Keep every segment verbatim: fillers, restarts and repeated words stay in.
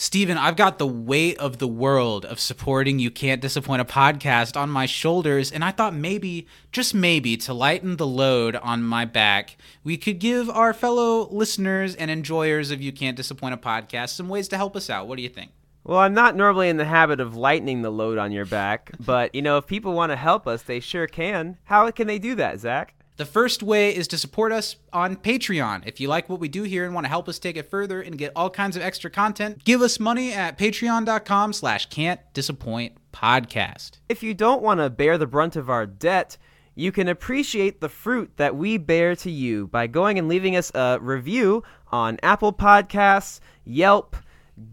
Steven, I've got the weight of the world of supporting You Can't Disappoint a Podcast on my shoulders, and I thought maybe, just maybe, to lighten the load on my back, we could give our fellow listeners and enjoyers of You Can't Disappoint a Podcast some ways to help us out. What do you think? Well, I'm not normally in the habit of lightening the load on your back, but, you know, if people want to help us, they sure can. How can they do that, Zach? The first way is to support us on Patreon. If you like what we do here and want to help us take it further and get all kinds of extra content, give us money at patreon.com slash can't disappoint podcast. If you don't want to bear the brunt of our debt, you can appreciate the fruit that we bear to you by going and leaving us a review on Apple Podcasts, Yelp,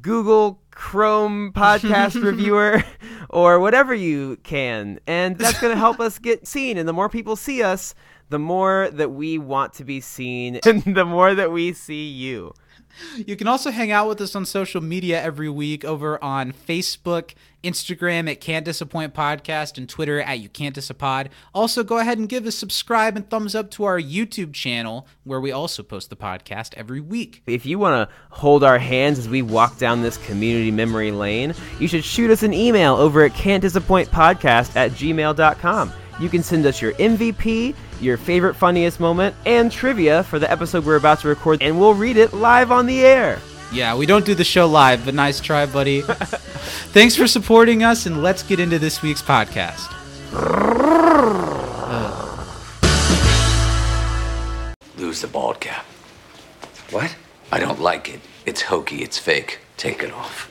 Google Chrome podcast reviewer, or whatever you can. And that's going to help us get seen. And the more people see us, the more that we want to be seen, and the more that we see you. You can also hang out with us on social media every week over on Facebook, Instagram at Can't Disappoint Podcast, and Twitter at You Can't Disappod. Also, go ahead and give us subscribe and thumbs up to our YouTube channel, where we also post the podcast every week. If you want to hold our hands as we walk down this community memory lane, you should shoot us an email over at can'tdisappointpodcast at gmail dot com. You can send us your M V P, your favorite funniest moment, and trivia for the episode we're about to record, and we'll read it live on the air. Yeah, we don't do the show live, but nice try, buddy. Thanks for supporting us, and let's get into this week's podcast. Lose the bald cap. What? I don't like it. It's hokey. It's fake. Take it off.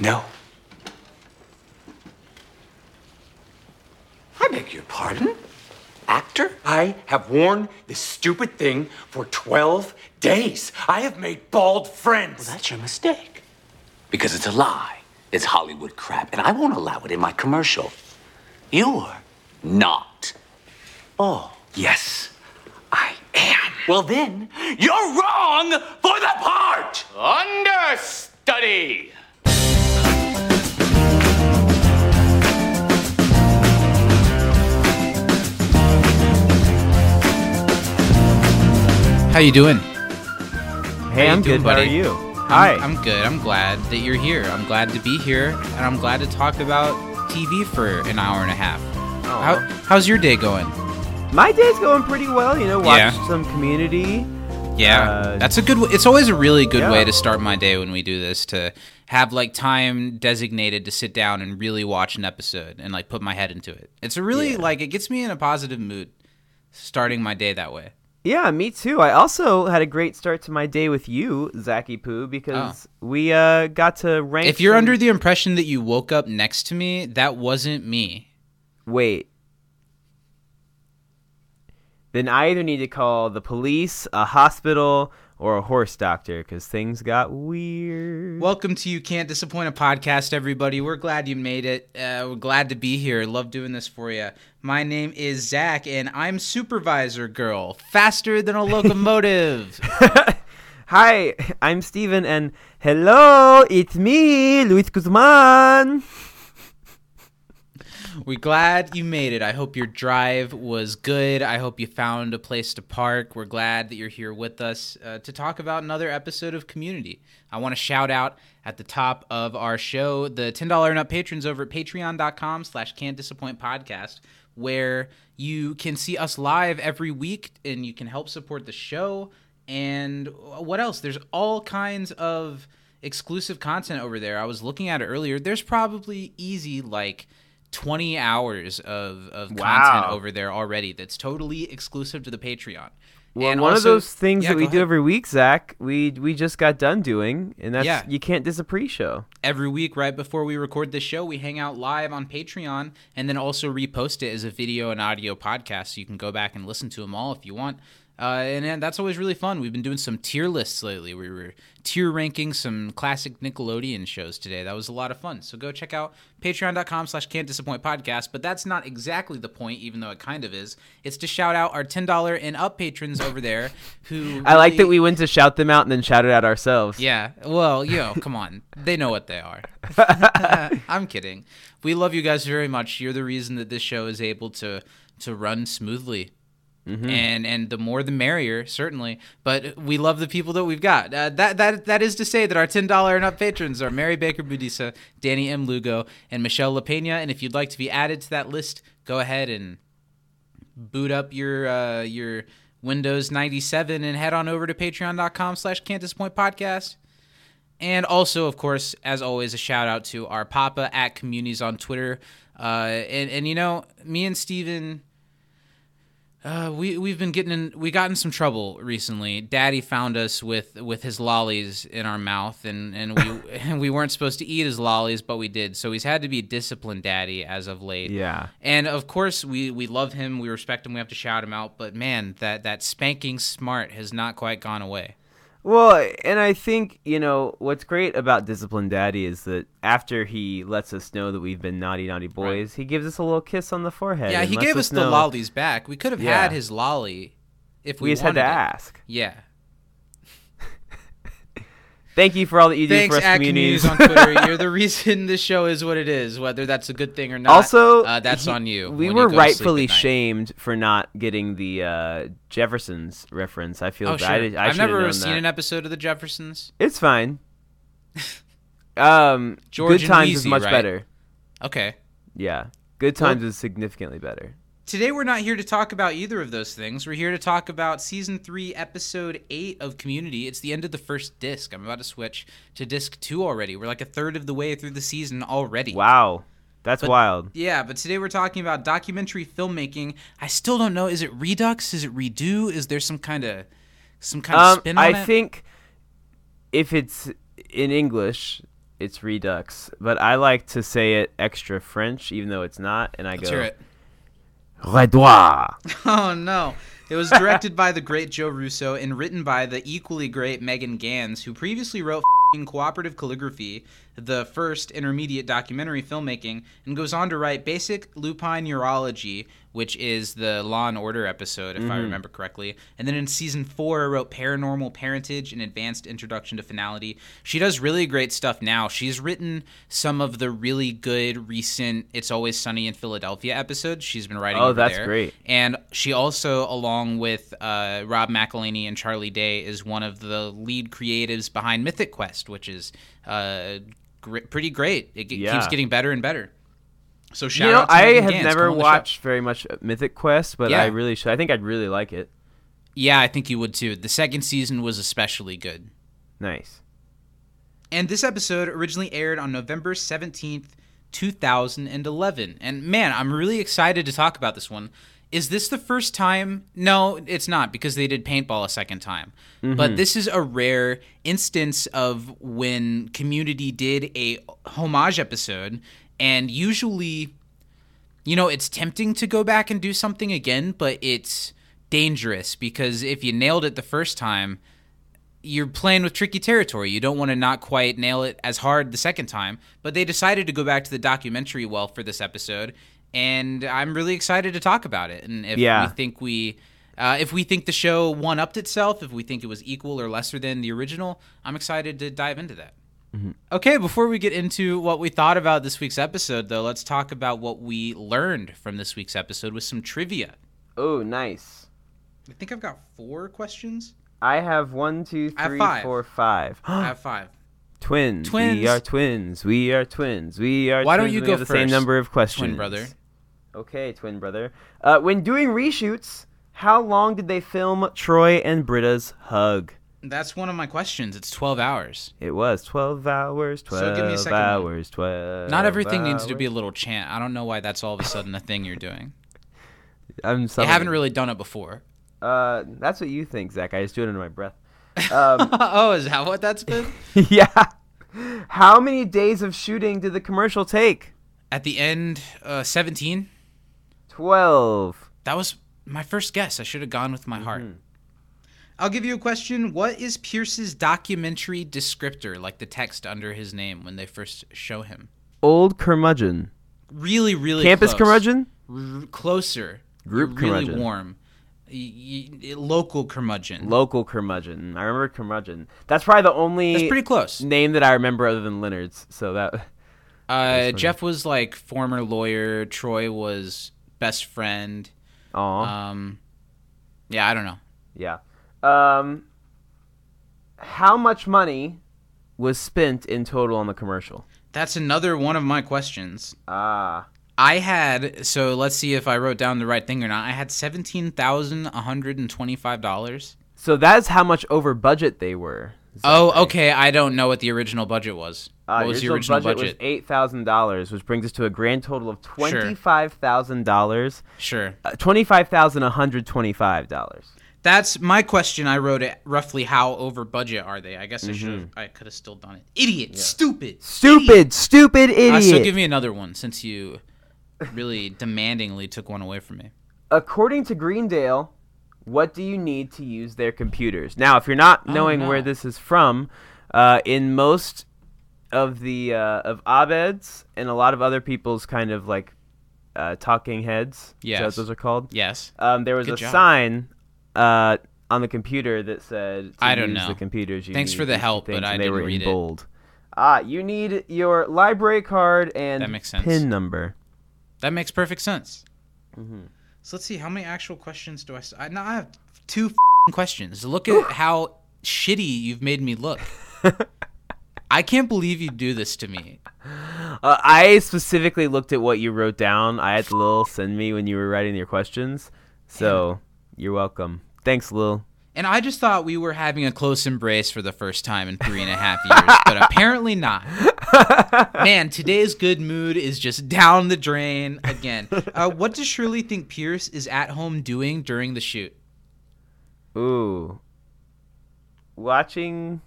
No. I beg your pardon? Actor? I have worn this stupid thing for twelve days. I have made bald friends. Well, that's your mistake. Because it's a lie. It's Hollywood crap, and I won't allow it in my commercial. You're not. Oh. Yes, I am. Well, then, you're wrong for the part! Understudy! How you doing? Hey, I'm good. How are you? Hi. I'm, I'm good. I'm glad that you're here. I'm glad to be here, and I'm glad to talk about T V for an hour and a half. Oh. How, how's your day going? My day's going pretty well. You know, watched yeah. some Community. Yeah, uh, that's a good. W- it's always a really good yeah. way to start my day when we do this. To have like time designated to sit down and really watch an episode and like put my head into it. It's a really yeah. like it gets me in a positive mood, starting my day that way. Yeah, me too. I also had a great start to my day with you, Zacky Poo, because oh. we uh, got to rank... If you're some... under the impression that you woke up next to me, that wasn't me. Wait. Then I either need to call the police, a hospital, or a horse doctor, because things got weird. Welcome to You Can't Disappoint a Podcast, everybody. We're glad you made it. Uh, we're glad to be here. Love doing this for you. My name is Zach, and I'm Supervisor Girl, faster than a locomotive. Hi, I'm Steven, and hello, it's me, Luis Guzman. We're glad you made it. I hope your drive was good. I hope you found a place to park. We're glad that you're here with us uh, to talk about another episode of Community. I want to shout out at the top of our show the ten dollars and up patrons over at patreon.com slash can't disappoint podcast, where you can see us live every week and you can help support the show. And what else? There's all kinds of exclusive content over there. I was looking at it earlier. There's probably easy, like... twenty hours of, of wow. content over there already that's totally exclusive to the Patreon. Well, and one also, of those things yeah, that we ahead. do every week, Zach, we we just got done doing, and that's yeah. You Can't Diss a Pre-Show. Every week right before we record this show, we hang out live on Patreon and then also repost it as a video and audio podcast, so you can go back and listen to them all if you want. Uh, and, and that's always really fun. We've been doing some tier lists lately. We were tier ranking some classic Nickelodeon shows today. That was a lot of fun. So go check out patreon.com slash can't disappoint podcast. But that's not exactly the point, even though it kind of is. It's to shout out our ten dollars and up patrons over there who really... I like that we went to shout them out and then shouted out ourselves. Yeah. Well, you know, come on. They know what they are. I'm kidding. We love you guys very much. You're the reason that this show is able to to run smoothly. Mm-hmm. And and the more the merrier, certainly. But we love the people that we've got. Uh, that that that is to say that our ten dollars and up patrons are Mary Baker Budisa, Danny M. Lugo, and Michelle LaPena. And if you'd like to be added to that list, go ahead and boot up your uh, your Windows ninety-seven and head on over to patreon.com slash Can't Disappoint Podcast. And also, of course, as always, a shout out to our Papa at Communities on Twitter. Uh, and, and, you know, me and Steven... Uh, we we've been getting in, we got in some trouble recently. Daddy found us with, with his lollies in our mouth, and and we and we weren't supposed to eat his lollies, but we did. So he's had to be disciplined, Daddy, as of late. Yeah. And of course, we, we love him, we respect him, we have to shout him out. But man, that that spanking smart has not quite gone away. Well, and I think, you know, what's great about Disciplined Daddy is that after he lets us know that we've been naughty, naughty boys, right. he gives us a little kiss on the forehead. Yeah, he gave us, us the lollies back. We could have yeah. had his lolly if we, we just wanted had to it. ask. Yeah. Thank you for all that you Thanks, do for us, Communities. Thanks, at Communities on Twitter. You're the reason this show is what it is, whether that's a good thing or not. Also, uh, that's he, on you. We were you rightfully shamed for not getting the uh, Jeffersons reference. I feel oh, sure. I, I I've never seen that. an episode of the Jeffersons. It's fine. um, George Good Times Weezy, is much right? better. Okay. Yeah. Good Times well, is significantly better. Today we're not here to talk about either of those things. We're here to talk about Season three, Episode eight of Community. It's the end of the first disc. I'm about to switch to Disc two already. We're like a third of the way through the season already. Wow. That's but, wild. Yeah, but today we're talking about documentary filmmaking. I still don't know. Is it Redux? Is it Redo? Is there some kind of some kind um, of spin on I it? I think if it's in English, it's Redux. But I like to say it extra French, even though it's not, and I Let's go... hear it. Redois. Oh, no. It was directed by the great Joe Russo and written by the equally great Megan Ganz, who previously wrote f***ing Cooperative Calligraphy, the first intermediate documentary filmmaking, and goes on to write Basic Lupine Urology, which is the Law and Order episode, if mm-hmm. I remember correctly. And then in Season four, wrote Paranormal Parentage and Advanced Introduction to Finality. She does really great stuff now. She's written some of the really good recent It's Always Sunny in Philadelphia episodes. She's been writing Oh, that's there. great. And she also, along with uh, Rob McElhaney and Charlie Day, is one of the lead creatives behind Mythic Quest, which is uh, gr- pretty great. It g- yeah. keeps getting better and better. So shout you know, out to I have Gans. never watched very much Mythic Quest, but yeah. I really should. I think I'd really like it. Yeah, I think you would too. The second season was especially good. Nice. And this episode originally aired on November seventeenth, twenty eleven. And man, I'm really excited to talk about this one. Is this the first time? No, it's not, because they did paintball a second time. Mm-hmm. But this is a rare instance of when Community did a homage episode. And usually, you know, it's tempting to go back and do something again, but it's dangerous because if you nailed it the first time, you're playing with tricky territory. You don't want to not quite nail it as hard the second time. But they decided to go back to the documentary well for this episode, and I'm really excited to talk about it. And if yeah. we think we, uh, if we think the show one-upped itself, if we think it was equal or lesser than the original, I'm excited to dive into that. Mm-hmm. Okay, before we get into what we thought about this week's episode, though, let's talk about what we learned from this week's episode with some trivia. Oh, nice. I think I've got four questions. I have one, two, three, five. four, five. I have five. Twins. Twins. We are twins. We are twins. We are Why twins. Why don't you we go have first? The same number of questions. Twin brother. Okay, twin brother. Uh, when doing reshoots, how long did they film Troy and Britta's hug? That's one of my questions. It's twelve hours. It was twelve hours, twelve so give me a second hours, one. twelve Not everything hours. Needs to be a little chant. I don't know why that's all of a sudden a thing you're doing. I'm sorry. You haven't really done it before. Uh, that's what you think, Zach. I just do it under my breath. Um, oh, is that what that's been? Yeah. How many days of shooting did the commercial take? At the end, uh, seventeen. twelve. That was my first guess. I should have gone with my mm-hmm. heart. I'll give you a question. What is Pierce's documentary descriptor, like the text under his name when they first show him? Old curmudgeon. Really, really Campus close. Curmudgeon? R- closer. Group really curmudgeon. Really warm. Y- y- local curmudgeon. Local curmudgeon. I remember curmudgeon. That's probably the only That's pretty close. name that I remember other than Leonard's. So that. Uh, Jeff was like former lawyer. Troy was best friend. Aww. Um, Yeah, I don't know. Yeah. Um, how much money was spent in total on the commercial? That's another one of my questions. Ah. I had, so let's see if I wrote down the right thing or not. I had seventeen thousand one hundred twenty-five dollars. So that's how much over budget they were. Oh, okay. I don't know what the original budget was. Uh, what was the original budget? The original budget was eight thousand dollars, which brings us to a grand total of twenty-five thousand dollars. Sure. Uh, twenty-five thousand one hundred twenty-five dollars. That's my question. I wrote it roughly how over budget are they? I guess mm-hmm. I should have. I could have still done it. Idiot. Yeah. Stupid. Stupid. Idiot. Stupid idiot. Uh, so give me another one since you really demandingly took one away from me. According to Greendale, what do you need to use their computers? Now, if you're not knowing oh, no. where this is from, uh, in most of the uh, of Abed's and a lot of other people's kind of like uh, talking heads, yes, is that what those are called. Yes, um, there was Good a job. sign uh, on the computer that said, to "I don't use know the computers." You Thanks need for the help, things, but I didn't read it. Bold. Ah, you need your library card and that makes sense. Pin number. That makes perfect sense. Mm-hmm. So let's see, how many actual questions do I... St- I no, I have two f***ing questions. Look at Ooh. how shitty you've made me look. I can't believe you do this to me. Uh, I specifically looked at what you wrote down. I had Lil send me when you were writing your questions. So yeah. You're welcome. Thanks, Lil. And I just thought we were having a close embrace for the first time in three and a half years, but apparently not. Man, today's good mood is just down the drain again. Uh, what does Shirley think Pierce is at home doing during the shoot? Ooh. Watching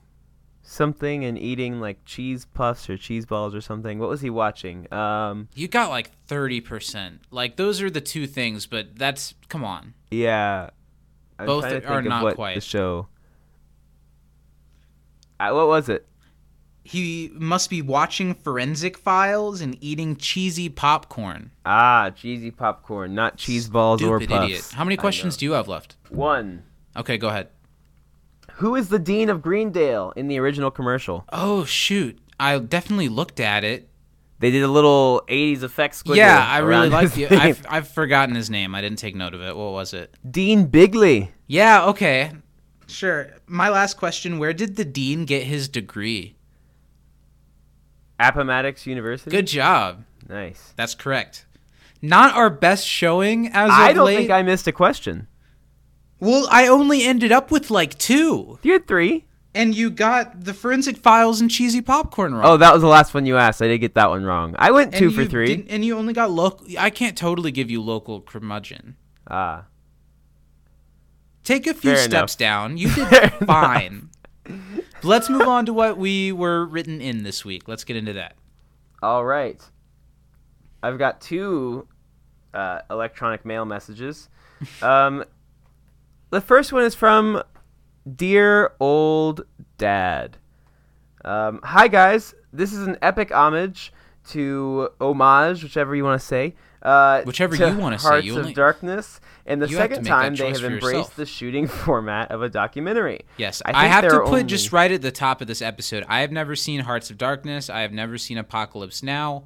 something and eating like cheese puffs or cheese balls or something. What was he watching? Um, you got like thirty percent. Like those are the two things, but that's, come on. Yeah. I'm Both to think are of not what quite. The show. I, what was it? He must be watching Forensic Files and eating cheesy popcorn. Ah, cheesy popcorn, not cheese balls Stupid or puffs. Idiot. How many questions do you have left? One. Okay, go ahead. Who is the dean of Greendale in the original commercial? Oh, shoot. I definitely looked at it. They did a little eighties effects. Yeah, I really liked it. I've, I've forgotten his name. I didn't take note of it. What was it? Dean Bigley. Yeah, okay. Sure. My last question, where did the dean get his degree? Appomattox University. Good job. Nice. That's correct. Not our best showing as of late. I don't think I missed a question. Well, I only ended up with like two. You had three. And you got the Forensic Files and cheesy popcorn wrong. Oh, that was the last one you asked. I did get that one wrong. I went and two for three. And you only got local. I can't totally give you local curmudgeon. Ah. Take a few Fair steps enough. Down. You did Fair fine. Let's move on to what we were written in this week. Let's get into that. All right. I've got two uh, electronic mail messages. um, the first one is from... Dear Old Dad. Um, hi, guys. This is an epic homage to homage, whichever you want to say. Uh, whichever you want to say. Hearts of Darkness. And the second time they have embraced the shooting format of a documentary. Yes. I, think I have to put only... just right at the top of this episode. I have never seen Hearts of Darkness. I have never seen Apocalypse Now.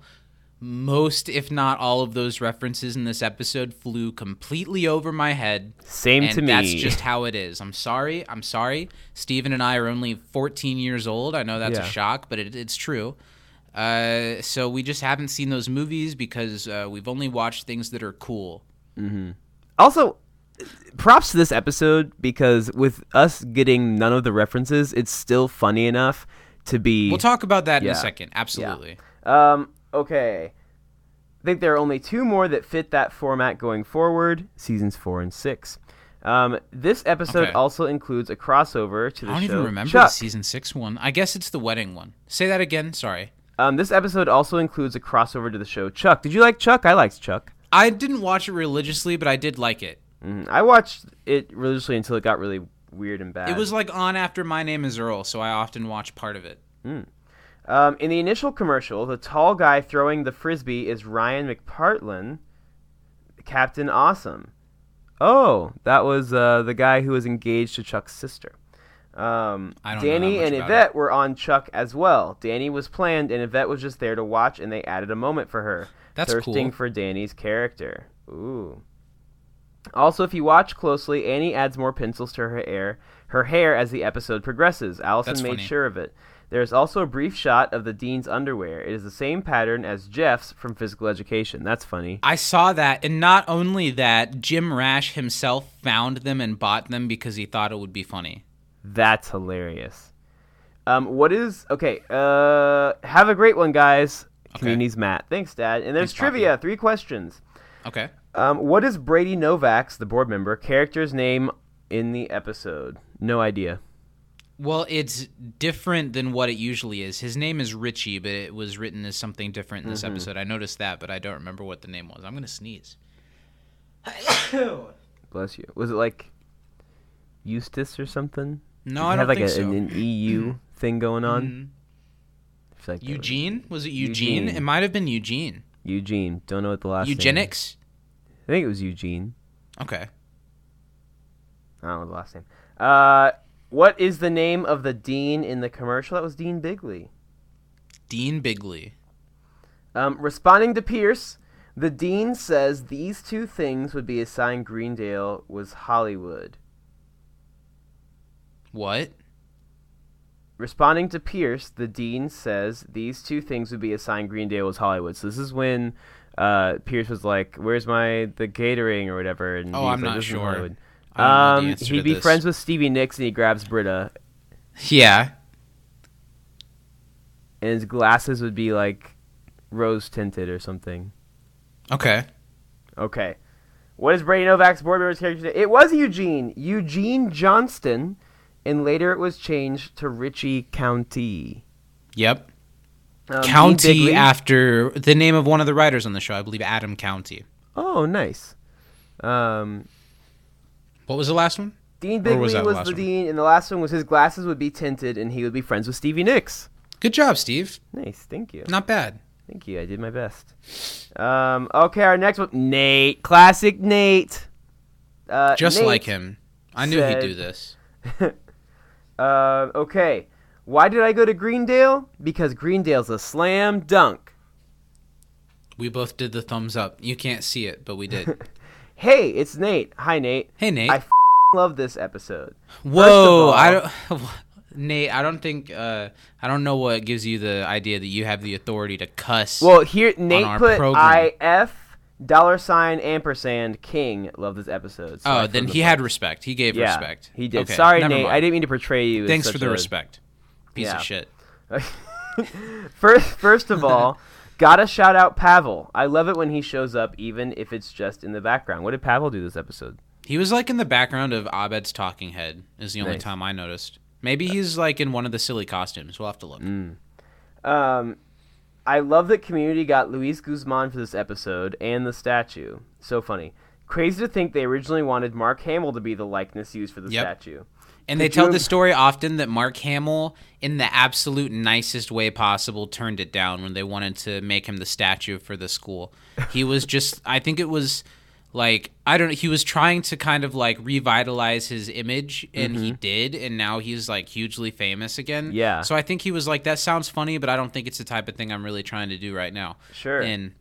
Most, if not all, of those references in this episode flew completely over my head. Same and to me. That's just how it is. I'm sorry. I'm sorry. Steven and I are only fourteen years old. I know that's yeah. a shock, but it, it's true. Uh, so we just haven't seen those movies because uh, we've only watched things that are cool. Mm-hmm. Also, props to this episode because with us getting none of the references, it's still funny enough to be... We'll talk about that yeah. in a second. Absolutely. Yeah. Um. Okay, I think there are only two more that fit that format going forward, seasons four and six. Um, this episode okay. also includes a crossover to the show I don't show even remember Chuck. The season six one. I guess it's the wedding one. Say that again, sorry. Um, this episode also includes a crossover to the show Chuck. Did you like Chuck? I liked Chuck. I didn't watch it religiously, but I did like it. Mm-hmm. I watched it religiously until it got really weird and bad. It was like on after My Name is Earl, so I often watch part of it. Mm. Um, in the initial commercial, the tall guy throwing the frisbee is Ryan McPartlin, Captain Awesome. Oh, that was uh, the guy who was engaged to Chuck's sister. Um, I don't Danny know and Yvette it. Were on Chuck as well. Danny was planned, and Yvette was just there to watch, and they added a moment for her. That's thirsting cool. for Danny's character. Ooh. Also, if you watch closely, Annie adds more pencils to her hair, her hair as the episode progresses. Allison That's made funny. sure of it. There is also a brief shot of the dean's underwear. It is the same pattern as Jeff's from Physical Education. That's funny. I saw that, and not only that, Jim Rash himself found them and bought them because he thought it would be funny. That's hilarious. Um, what is... Okay, uh, have a great one, guys. Okay. Community's Matt. Thanks, Dad. And there's Thanks, trivia, Poppy. Three questions. Okay. Um, what is Brady Novak's, the board member, character's name in the episode? No idea. Well, it's different than what it usually is. His name is Richie, but it was written as something different in this mm-hmm. episode. I noticed that, but I don't remember what the name was. I'm going to sneeze. Bless you. Was it like Eustace or something? No, I don't like think a, so. It had like an E U thing going on? Mm-hmm. Like Eugene? Was... was it Eugene? Eugene? It might have been Eugene. Eugene. Don't know what the last Eugenics? name Eugenics? I think it was Eugene. Okay. I don't know the last name. Uh... What is the name of the dean in the commercial? That was Dean Bigley. Dean Bigley. Um, responding to Pierce, the dean says these two things would be a sign Greendale was Hollywood. What? Responding to Pierce, the dean says these two things would be a sign Greendale was Hollywood. So this is when uh, Pierce was like, where's my the catering or whatever? And oh, I'm like, not sure. Um, he'd be this. friends with Stevie Nicks, and he grabs Britta. Yeah. And his glasses would be, like, rose-tinted or something. Okay. Okay. What is Brady Novak's board member's character today? It was Eugene. Eugene Johnston, and later it was changed to Richie County. Yep. Um, County after the name of one of the writers on the show, I believe Adam County. Oh, nice. Um... What was the last one? Dean Bigley was, was the one? dean, and the last one was his glasses would be tinted, and he would be friends with Stevie Nicks. Good job, Steve. Nice. Thank you. Not bad. Thank you. I did my best. Um, okay, our next one. Nate. Classic Nate. Uh, Just Nate like him. I knew said, he'd do this. uh, okay. Why did I go to Greendale? Because Greendale's a slam dunk. We both did the thumbs up. You can't see it, but we did. Hey, it's Nate. Hi, Nate. Hey, Nate. I f- love this episode. Whoa, all, I don't, Nate. I don't think. Uh, I don't know what gives you the idea that you have the authority to cuss. Well, here Nate put program. I F dollar sign ampersand king. Love this episode. So oh, I then he the had respect. He gave yeah, respect. He did. Okay, Sorry, Nate. Mind. I didn't mean to portray you. As Thanks such for the a, respect. Piece yeah. of shit. first, first of all. Gotta shout out Pavel. I love it when he shows up, even if it's just in the background. What did Pavel do this episode? He was, like, in the background of Abed's talking head is the only nice. time I noticed. Maybe he's, like, in one of the silly costumes. We'll have to look. Mm. Um, I love that Community got Luis Guzman for this episode and the statue. So funny. Crazy to think they originally wanted Mark Hamill to be the likeness used for the yep. statue. And Could they tell the story often that Mark Hamill, in the absolute nicest way possible, turned it down when they wanted to make him the statue for the school. He was just, I think it was like, I don't know, he was trying to kind of like revitalize his image, and mm-hmm. he did, and now he's like hugely famous again. Yeah. So I think he was like, that sounds funny, but I don't think it's the type of thing I'm really trying to do right now. Sure. And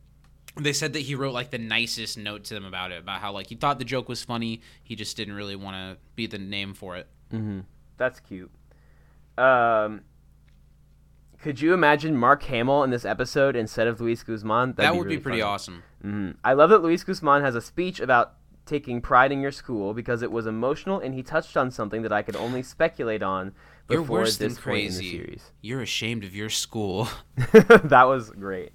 they said that he wrote, like, the nicest note to them about it, about how, like, he thought the joke was funny, he just didn't really want to be the name for it. Mm-hmm. That's cute. Um, could you imagine Mark Hamill in this episode instead of Luis Guzman? That'd that would be, really be pretty funny. awesome. Mm-hmm. I love that Luis Guzman has a speech about taking pride in your school because it was emotional and he touched on something that I could only speculate on before You're worse this than crazy. point in the series. You're ashamed of your school. That was great.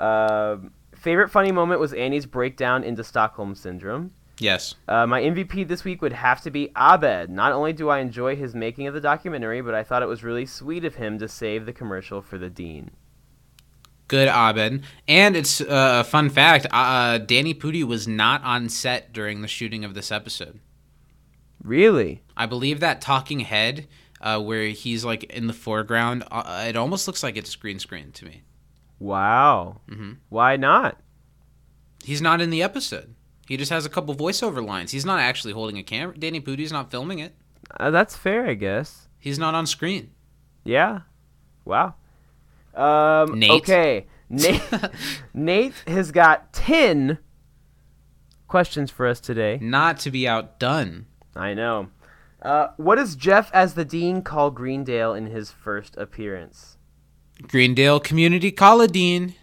Um, favorite funny moment was Annie's breakdown into Stockholm Syndrome. Yes. Uh, my M V P this week would have to be Abed. Not only do I enjoy his making of the documentary, but I thought it was really sweet of him to save the commercial for the dean. Good, Abed. And it's a uh, fun fact, uh, Danny Pudi was not on set during the shooting of this episode. Really? I believe that talking head uh, where he's like in the foreground, uh, it almost looks like it's green screen to me. Wow. Mm-hmm. Why not? He's not in the episode. He just has a couple voiceover lines. He's not actually holding a camera. Danny Pudi's not filming it. Uh, that's fair, I guess. He's not on screen. Yeah. Wow. Um, Nate. Okay. Nate, Nate has got ten questions for us today. Not to be outdone. I know. Uh, what does Jeff as the dean call Greendale in his first appearance? Greendale Community College.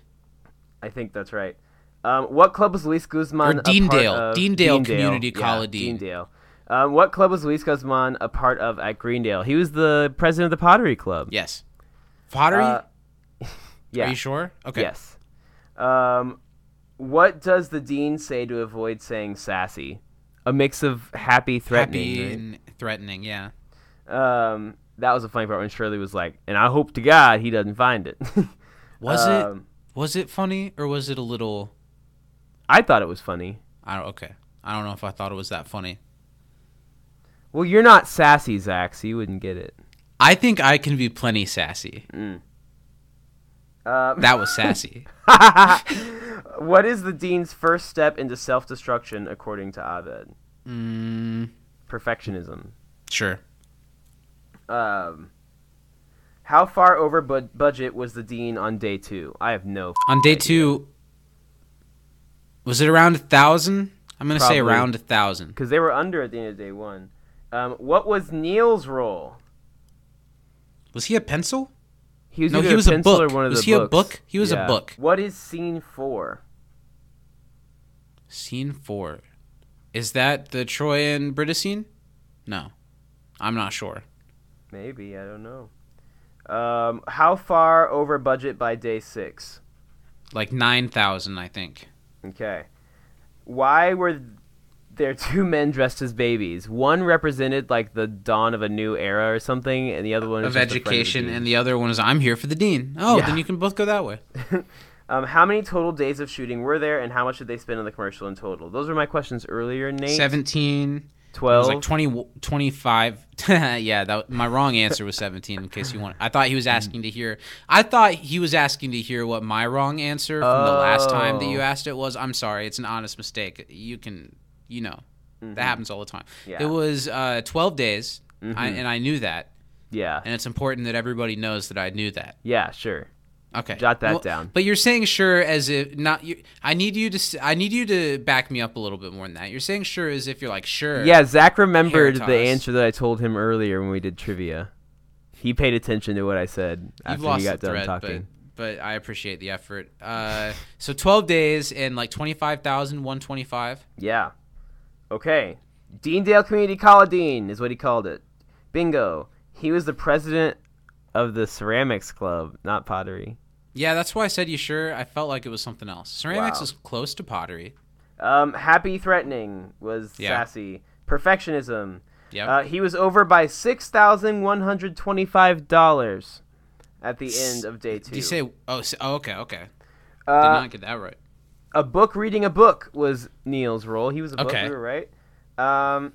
I think that's right. Um, what club was Luis Guzman or Dean a part Dale. of? Deandale. Deandale Community yeah, College. Deandale. Um, what club was Luis Guzman a part of at Greendale? He was the president of the Pottery Club. Yes. Pottery? Uh, yeah. Are you sure? Okay. Yes. Um, what does the dean say to avoid saying sassy? A mix of happy, threatening. Happy and threatening, yeah. Um, that was a funny part when Shirley was like, and I hope to God he doesn't find it. was um, it? Was it funny or was it a little... I thought it was funny. I don't, okay. I don't know if I thought it was that funny. Well, you're not sassy, Zach, so you wouldn't get it. I think I can be plenty sassy. Mm. Um, that was sassy. What is the dean's first step into self-destruction, according to Abed? Mm. Perfectionism. Sure. Um, how far over bu- budget was the dean on day two? I have no. On day idea. two. Was it around a thousand? I'm going to say around a thousand. Because they were under at the end of day one. Um, what was Neil's role? Was he a pencil? He was no, he was a, a book. Or one of was the he books. a book? He was yeah. a book. What is scene four? Scene four. Is that the Troy and Britta scene? No. I'm not sure. Maybe. I don't know. Um, how far over budget by day six? Like nine thousand, I think. Okay. Why were there two men dressed as babies? One represented like the dawn of a new era or something, and the other one was of education, and the other one is I'm here for the dean. Oh, yeah. Then you can both go that way. um, how many total days of shooting were there, and how much did they spend on the commercial in total? Those were my questions earlier, Nate. seventeen. twelve. It was like twenty, twenty-five. Yeah, that, my wrong answer was seventeen, in case you want. I thought he was asking to hear. I thought he was asking to hear what my wrong answer from oh. the last time that you asked it was. I'm sorry. It's an honest mistake. You can, you know, mm-hmm. that happens all the time. Yeah. It was uh, twelve days, mm-hmm. I, and I knew that. Yeah. And it's important that everybody knows that I knew that. Yeah, sure. Okay. Jot that well, down. But you're saying sure as if not you I need you to I need you to back me up a little bit more than that. You're saying sure as if you're like sure. Yeah, Zach remembered the answer that I told him earlier when we did trivia. He paid attention to what I said after You've lost he got the done thread, talking. But, but I appreciate the effort. Uh, so twelve days and like twenty-five thousand one hundred twenty-five. Yeah. Okay. Deandale Community College Dean is what he called it. Bingo. He was the president of the ceramics club, not pottery. Yeah, that's why I said you sure. I felt like it was something else. Ceramics wow. is close to pottery. Um, happy threatening was yeah. sassy. Perfectionism. Yep. Uh, he was over by six thousand one hundred twenty-five dollars at the end of day two. Did you say... Oh, oh okay, okay. Uh, Did not get that right. A book reading a book was Neil's role. He was a okay. book reader, right? Um,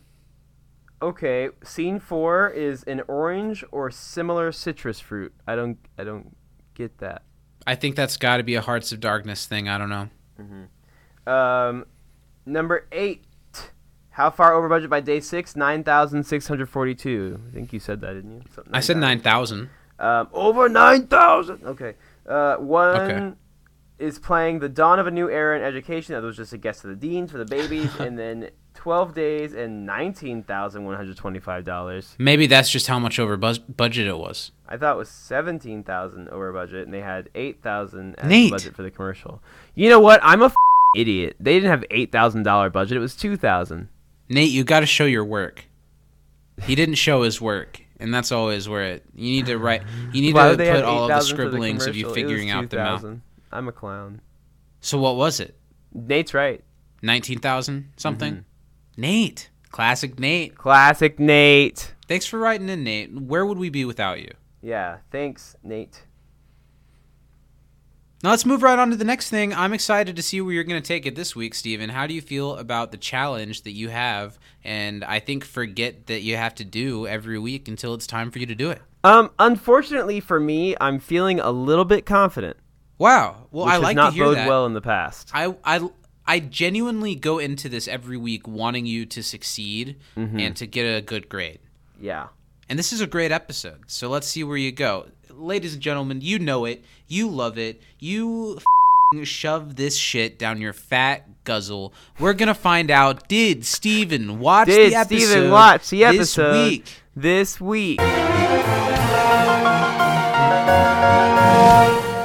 okay. Scene four is an orange or similar citrus fruit. I don't. I don't get that. I think that's got to be a Hearts of Darkness thing. I don't know. Mm-hmm. Um, number eight. How far over budget by day six? nine thousand six hundred forty-two. I think you said that, didn't you? So nine, I said nine thousand. Um, over nine thousand. Okay. Uh, one okay. is playing the dawn of a new era in education. That was just a guest of the deans for the babies. And then twelve days and nineteen thousand one hundred twenty-five dollars. Maybe that's just how much over buzz- budget it was. I thought it was seventeen thousand dollars over budget, and they had eight thousand dollars as Nate. budget for the commercial. You know what? I'm a f- idiot. They didn't have eight thousand dollars budget. It was two thousand dollars. Nate, you got to show your work. He didn't show his work, and that's always where it. You need to write. You need Why to put all of the scribblings the of you figuring out the amount. I'm a clown. So what was it? Nate's right. nineteen thousand dollars something? Mm-hmm. Nate. Classic Nate. Classic Nate. Thanks for writing in, Nate. Where would we be without you? Yeah, thanks, Nate. Now let's move right on to the next thing. I'm excited to see where you're going to take it this week, Steven. How do you feel about the challenge that you have and I think forget that you have to do every week until it's time for you to do it? Um, unfortunately for me, I'm feeling a little bit confident. Wow. Well, I like to hear that. Which has not boded well in the past. I, I, I genuinely go into this every week wanting you to succeed mm-hmm. and to get a good grade. Yeah. And this is a great episode, so let's see where you go. Ladies and gentlemen, you know it. You love it. You f- shove this shit down your fat guzzle. We're going to find out, did Steven watch did the episode Steven watch the episode this week? This week.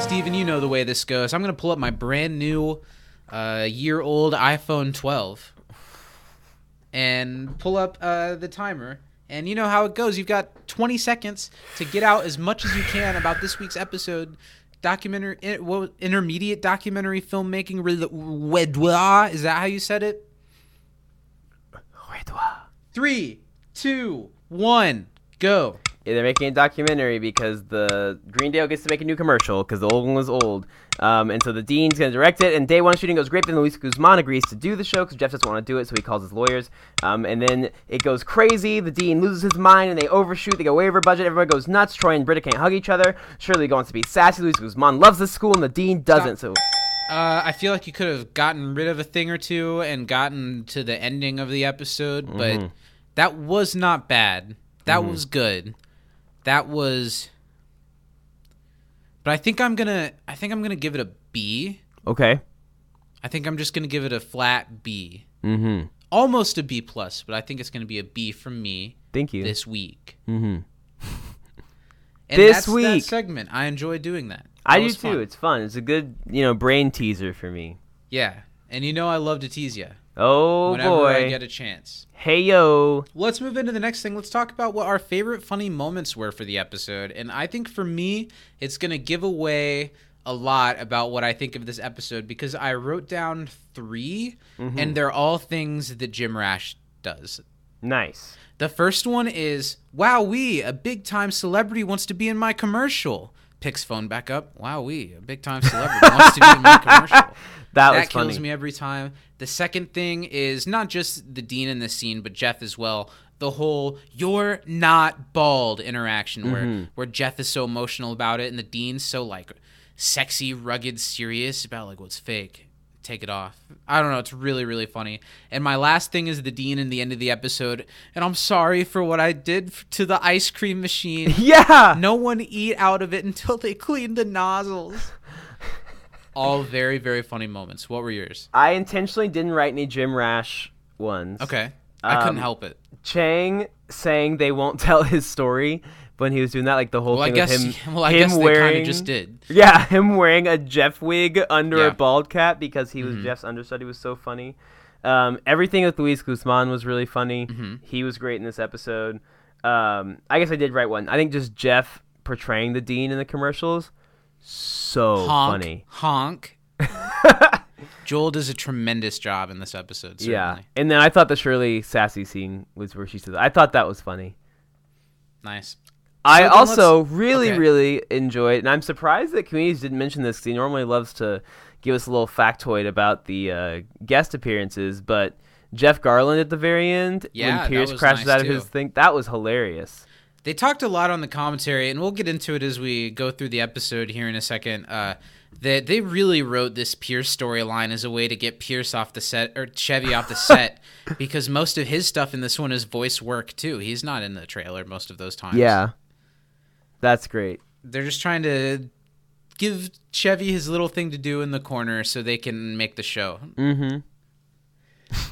Steven, you know the way this goes. I'm going to pull up my brand new uh, year-old iPhone twelve and pull up uh, the timer. And you know how it goes. You've got twenty seconds to get out as much as you can about this week's episode. Documentary, intermediate documentary filmmaking. Is that how you said it? Three, two, one, go. Yeah, they're making a documentary because the Greendale gets to make a new commercial because the old one was old. Um, and so the dean's going to direct it. And day one shooting goes great. But then Luis Guzman agrees to do the show because Jeff doesn't want to do it. So he calls his lawyers. Um, and then it goes crazy. The dean loses his mind and they overshoot. They go way over budget. Everyone goes nuts. Troy and Britta can't hug each other. Shirley wants to be sassy. Luis Guzman loves the school and the dean doesn't. So. Uh, I feel like you could have gotten rid of a thing or two and gotten to the ending of the episode. But mm-hmm. that was not bad. That mm-hmm. was good. That was, but I think I'm gonna. I think I'm gonna give it a B. Okay. I think I'm just gonna give it a flat B. Mm-hmm. Almost a B plus, but I think it's gonna be a B from me. Thank you. This week. Mm-hmm. And this that's week that segment, I enjoy doing that. that I do too. Fun. It's fun. It's a good, you know, brain teaser for me. Yeah, and you know I love to tease you. Oh whenever boy! Whenever I get a chance. Hey yo! Let's move into the next thing. Let's talk about what our favorite funny moments were for the episode. And I think for me, it's gonna give away a lot about what I think of this episode because I wrote down three, mm-hmm. and they're all things that Jim Rash does. Nice. The first one is, "Wowee! A big time celebrity wants to be in my commercial." Picks phone back up. Wowee! A big time celebrity wants to be in my commercial. That, that was kills funny. Me every time. The second thing is not just the dean in this scene, but Jeff as well. The whole "you're not bald" interaction mm-hmm. where where Jeff is so emotional about it, and the dean's so like sexy, rugged, serious about like what's fake. Take it off. I don't know. It's really, really funny. And my last thing is the dean in the end of the episode. And I'm sorry for what I did to the ice cream machine. Yeah. No one eat out of it until they clean the nozzles. All very, very funny moments. What were yours? I intentionally didn't write any Jim Rash ones. Okay. I um, couldn't help it. Chang saying they won't tell his story when he was doing that, like the whole well, thing I guess, with him, well, I him guess wearing, they kind of just did. Yeah, him wearing a Jeff wig under yeah. a bald cap because he was mm-hmm. Jeff's understudy was so funny. Um, everything with Luis Guzman was really funny. Mm-hmm. He was great in this episode. Um, I guess I did write one. I think just Jeff portraying the dean in the commercials. So honk, funny. Honk. Joel does a tremendous job in this episode, certainly. Yeah. And then I thought the Shirley sassy scene was where she said that. I thought that was funny. Nice. I so also let's... really, okay. really enjoyed, and I'm surprised that Communities didn't mention this because he normally loves to give us a little factoid about the uh, guest appearances, but Jeff Garland at the very end, yeah, when Pierce crashes nice out of too. his thing, that was hilarious. They talked a lot on the commentary, and we'll get into it as we go through the episode here in a second, uh, that they really wrote this Pierce storyline as a way to get Pierce off the set, or Chevy off the set, because most of his stuff in this one is voice work, too. He's not in the trailer most of those times. Yeah, that's great. They're just trying to give Chevy his little thing to do in the corner so they can make the show. Mm-hmm.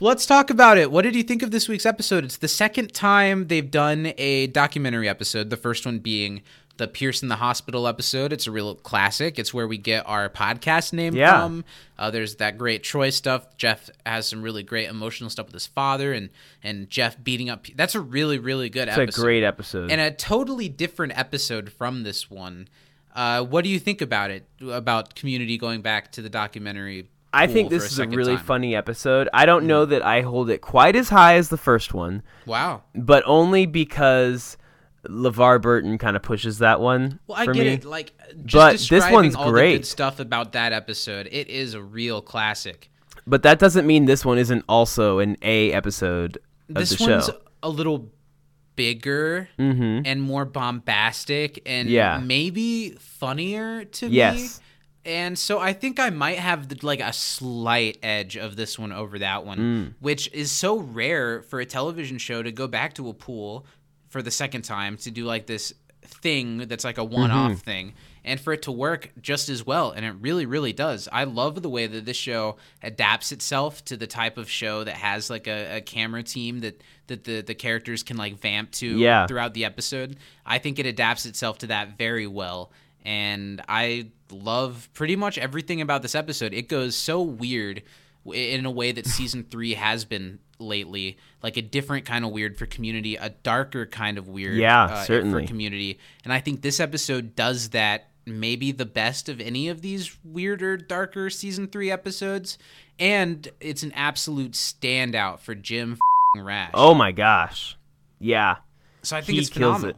Let's talk about it. What did you think of this week's episode? It's the second time they've done a documentary episode, the first one being the Pierce in the Hospital episode. It's a real classic. It's where we get our podcast name yeah. from. Uh, there's that great Troy stuff. Jeff has some really great emotional stuff with his father and, and Jeff beating up. That's a really, really good it's episode. It's a great episode. And a totally different episode from this one. Uh, what do you think about it, about Community going back to the documentary? I cool think this a is a really time. funny episode. I don't mm. know that I hold it quite as high as the first one. Wow. But only because LeVar Burton kind of pushes that one Well, for I get me. it. Like, just but describing this one's all great. the good stuff about that episode. It is a real classic. But that doesn't mean this one isn't also an A episode of this the show. This one's a little bigger mm-hmm. and more bombastic and yeah. maybe funnier to yes. me. Yes. And so I think I might have the, like a slight edge of this one over that one, mm. which is so rare for a television show to go back to a pool for the second time to do like this thing that's like a one-off mm-hmm. thing, and for it to work just as well. And it really, really does. I love the way that this show adapts itself to the type of show that has like a, a camera team that, that the, the characters can like vamp to yeah. throughout the episode. I think it adapts itself to that very well. And I love pretty much everything about this episode. It goes so weird in a way that season three has been lately, like a different kind of weird for Community, a darker kind of weird yeah, uh, certainly. for Community. And I think this episode does that maybe the best of any of these weirder, darker season three episodes. And it's an absolute standout for Jim Rash. Oh my gosh. Yeah. So I think he it's phenomenal. It.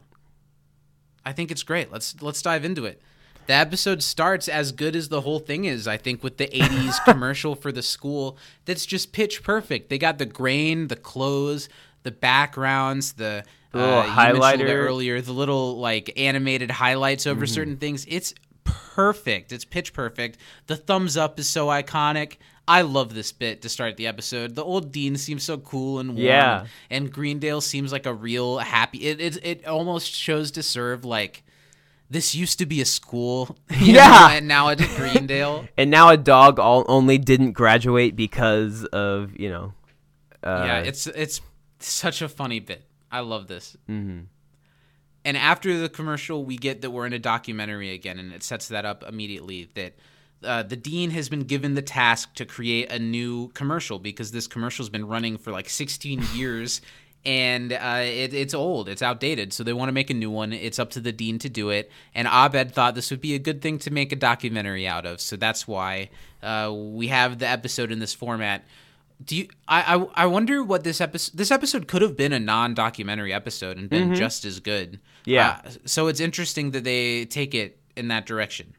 I think it's great. Let's let's dive into it. The episode starts as good as the whole thing is, I think, with the eighties commercial for the school that's just pitch perfect. They got the grain, the clothes, the backgrounds, the uh, highlighter earlier, the little like animated highlights over mm-hmm. certain things. It's perfect. It's pitch perfect. The thumbs up is so iconic. I love this bit to start the episode. The old dean seems so cool and warm, yeah. and Greendale seems like a real happy. It it it almost shows to serve like. This used to be a school, yeah, know, and now it's Greendale, and now a dog all only didn't graduate because of you know. Uh, yeah, it's it's such a funny bit. I love this. Mm-hmm. And after the commercial, we get that we're in a documentary again, and it sets that up immediately. That uh, the dean has been given the task to create a new commercial because this commercial's been running for like sixteen years. And uh, it, it's old. It's outdated. So they want to make a new one. It's up to the dean to do it. And Abed thought this would be a good thing to make a documentary out of. So that's why uh, we have the episode in this format. Do you? I, I, I wonder what this episode... This episode could have been a non-documentary episode and been mm-hmm. just as good. Yeah. Uh, so it's interesting that they take it in that direction.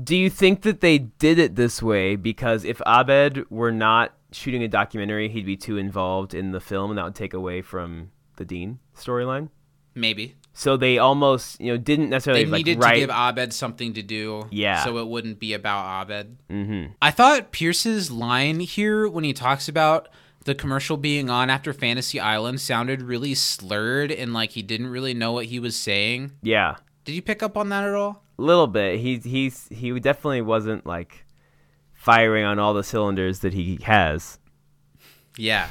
Do you think that they did it this way? Because if Abed were not... shooting a documentary, he'd be too involved in the film, and that would take away from the Dean storyline. Maybe. So they almost, you know, didn't necessarily. They needed like, write... to give Abed something to do, yeah. So it wouldn't be about Abed. Mm-hmm. I thought Pierce's line here when he talks about the commercial being on after Fantasy Island sounded really slurred and like he didn't really know what he was saying. Yeah. Did you pick up on that at all? A little bit. He he's he definitely wasn't like. Firing on all the cylinders that he has. Yeah.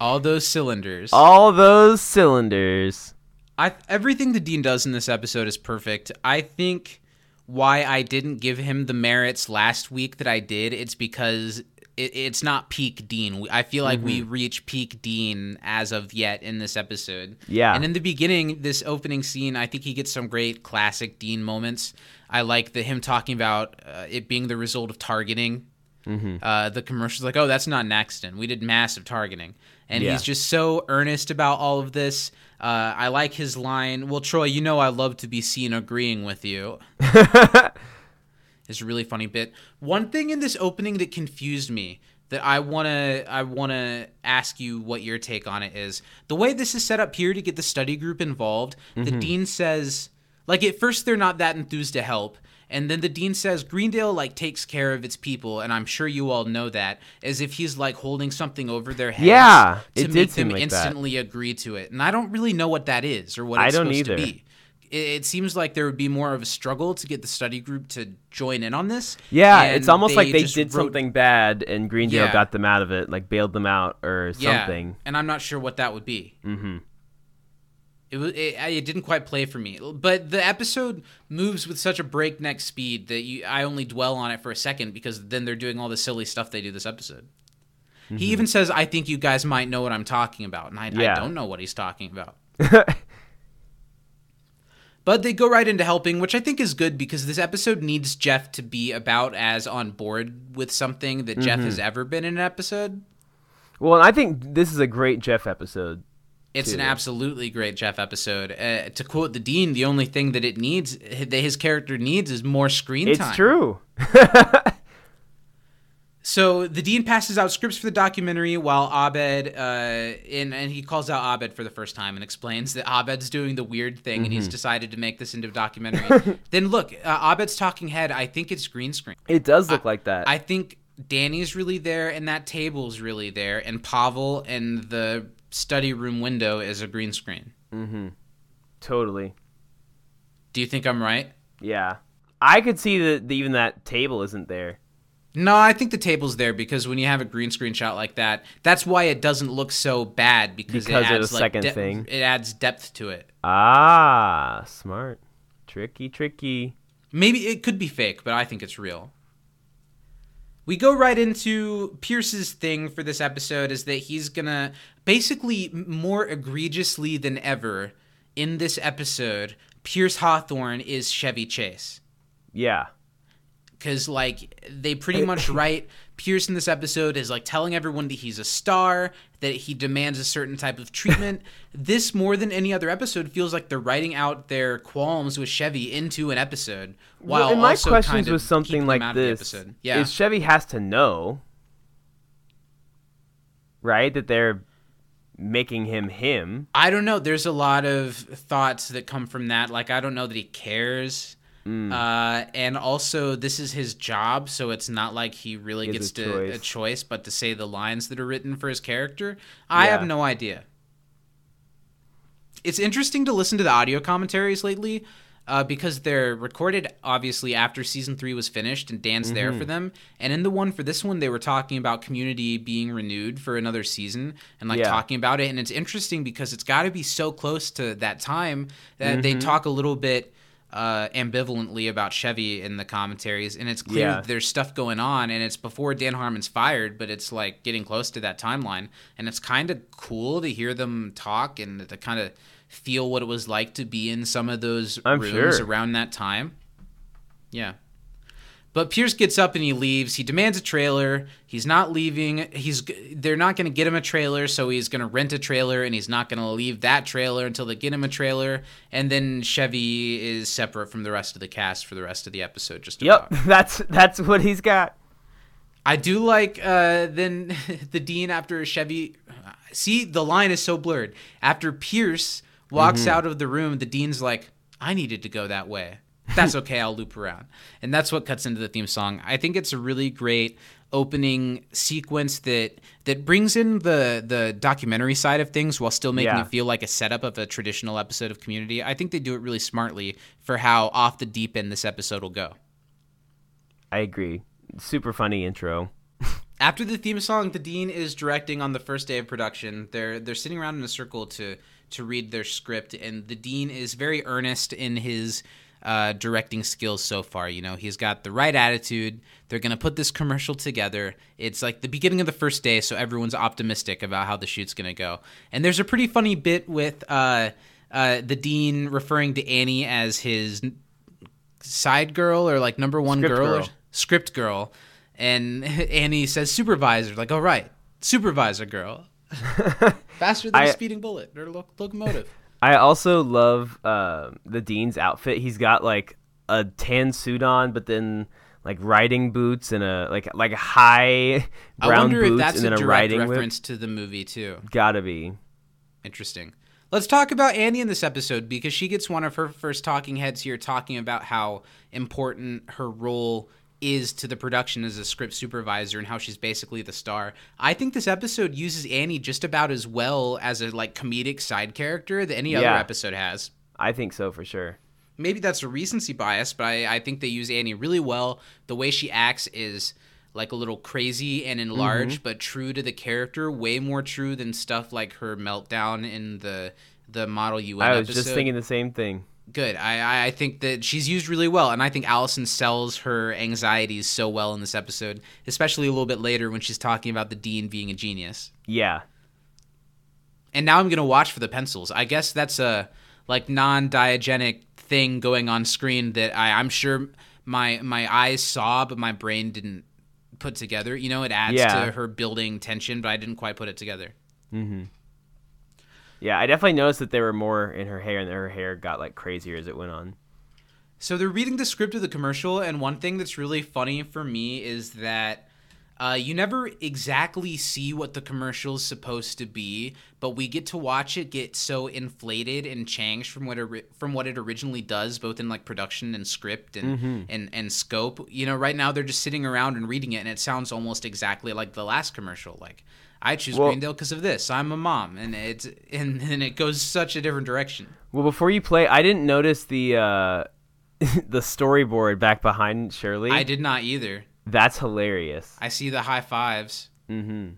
All those cylinders. All those cylinders. I everything the Dean does in this episode is perfect. I think why I didn't give him the merits last week that I did, it's because it, it's not peak Dean. I feel like mm-hmm. we reach peak Dean as of yet in this episode. Yeah. And in the beginning, this opening scene, I think he gets some great classic Dean moments. I like the him talking about uh, it being the result of targeting. Mm-hmm. Uh, the commercial's like, oh, that's not an accident. We did massive targeting. And yeah. he's just so earnest about all of this. Uh, I like his line, well, Troy, you know I love to be seen agreeing with you. It's a really funny bit. One thing in this opening that confused me that I want to I want to ask you what your take on it is. The way this is set up here to get the study group involved, mm-hmm. the dean says... Like, at first, they're not that enthused to help. And then the dean says, Greendale, like, takes care of its people, and I'm sure you all know that, as if he's, like, holding something over their heads yeah, to it make did them like instantly that. Agree to it. And I don't really know what that is or what it's I don't supposed either. To be. It, it seems like there would be more of a struggle to get the study group to join in on this. Yeah, it's almost they like they did wrote, something bad, and Greendale yeah. got them out of it, like, bailed them out or something. Yeah, and I'm not sure what that would be. Mm-hmm. It, it it didn't quite play for me. But the episode moves with such a breakneck speed that you, I only dwell on it for a second because then they're doing all the silly stuff they do this episode. Mm-hmm. He even says, I think you guys might know what I'm talking about. And I, yeah. I don't know what he's talking about. But they go right into helping, which I think is good because this episode needs Jeff to be about as on board with something that mm-hmm. Jeff has ever been in an episode. Well, and I think this is a great Jeff episode. It's an absolutely great Jeff episode. Uh, to quote the dean, the only thing that it needs, that his character needs, is more screen time. It's true. So the dean passes out scripts for the documentary while Abed, uh, in, and he calls out Abed for the first time and explains that Abed's doing the weird thing mm-hmm. and he's decided to make this into a documentary. Then look, uh, Abed's talking head, I think it's green screen. It does look I, like that. I think Danny's really there and that table's really there and Pavel and the... study room window is a green screen. Mm-hmm. Totally. Do you think I'm right? Yeah. I could see that even that table isn't there. No, I think the table's there because when you have a green screen shot like that, that's why it doesn't look so bad because, because it adds of the like second de- thing. It adds depth to it. Ah, smart. Tricky, tricky. Maybe it could be fake, but I think it's real. We go right into Pierce's thing for this episode is that he's going to basically more egregiously than ever in this episode, Pierce Hawthorne is Chevy Chase. Yeah. Because, like, they pretty much write Pierce in this episode is, like, telling everyone that he's a star, that he demands a certain type of treatment. This, more than any other episode, feels like they're writing out their qualms with Chevy into an episode. While well, and my also questions kind of was something like this. Yeah. Is Chevy has to know, right, that they're making him him. I don't know. There's a lot of thoughts that come from that. Like, I don't know that he cares. Uh, and also this is his job, so it's not like he really he gets a to choice. a choice, but to say the lines that are written for his character. I yeah. have no idea. It's interesting to listen to the audio commentaries lately, uh, because they're recorded obviously after season three was finished and Dan's mm-hmm. there for them. And in the one for this one, they were talking about Community being renewed for another season and like yeah. talking about it. And it's interesting because it's got to be so close to that time that mm-hmm. they talk a little bit Uh, ambivalently about Chevy in the commentaries, and it's clear yeah. that there's stuff going on, and it's before Dan Harmon's fired, but it's like getting close to that timeline, and it's kind of cool to hear them talk and to kind of feel what it was like to be in some of those I'm rooms sure. around that time. Yeah. But Pierce gets up and he leaves. He demands a trailer. He's not leaving. He's they're not going to get him a trailer, so he's going to rent a trailer, and he's not going to leave that trailer until they get him a trailer. And then Chevy is separate from the rest of the cast for the rest of the episode. Just about. Yep, that's that's what he's got. I do like uh, then the Dean after Chevy. See, the line is so blurred. After Pierce walks mm-hmm. out of the room, the Dean's like, "I needed to go that way." That's okay, I'll loop around. And that's what cuts into the theme song. I think it's a really great opening sequence that that brings in the, the documentary side of things while still making yeah. it feel like a setup of a traditional episode of Community. I think they do it really smartly for how off the deep end this episode will go. I agree. Super funny intro. After the theme song, the Dean is directing on the first day of production. They're they're sitting around in a circle to to read their script, and the Dean is very earnest in his Uh, directing skills so far. You know, he's got the right attitude. They're going to put this commercial together. It's like the beginning of the first day, so everyone's optimistic about how the shoot's going to go. And there's a pretty funny bit with uh, uh, the Dean referring to Annie as his side girl or, like, number one script girl. girl. Or script girl. And Annie says supervisor. Like, all right, supervisor girl. Faster than I, a speeding bullet or lo- locomotive. I also love uh, the Dean's outfit. He's got like a tan suit on, but then like riding boots and a like like high brown boots. I wonder if that's a direct reference to the movie too. Gotta be. Interesting. Let's talk about Annie in this episode because she gets one of her first talking heads here, talking about how important her role is to the production as a script supervisor and how she's basically the star. I think this episode uses Annie just about as well as a like comedic side character that any yeah, other episode has. I think so for sure. Maybe that's a recency bias, but I, I think they use Annie really well. The way she acts is like a little crazy and enlarged, mm-hmm. but true to the character, way more true than stuff like her meltdown in the the Model U N episode. I was episode. just thinking the same thing. Good. I, I think that she's used really well, and I think Allison sells her anxieties so well in this episode, especially a little bit later when she's talking about the Dean being a genius. Yeah. And now I'm going to watch for the pencils. I guess that's a like non-diegetic thing going on screen that I, I'm sure my my eyes saw, but my brain didn't put together. You know, it adds yeah. to her building tension, but I didn't quite put it together. Mm-hmm. Yeah, I definitely noticed that there were more in her hair, and her hair got like crazier as it went on. So they're reading the script of the commercial, and one thing that's really funny for me is that uh, you never exactly see what the commercial's supposed to be, but we get to watch it get so inflated and changed from what it, from what it originally does, both in like production and script and, mm-hmm. and, and scope. You know, right now they're just sitting around and reading it, and it sounds almost exactly like the last commercial, like I choose well, Greendale because of this. I'm a mom, and it's and, and it goes such a different direction. Well, before you play, I didn't notice the uh, the storyboard back behind Shirley. I did not either. That's hilarious. I see the high fives. Mm-hmm.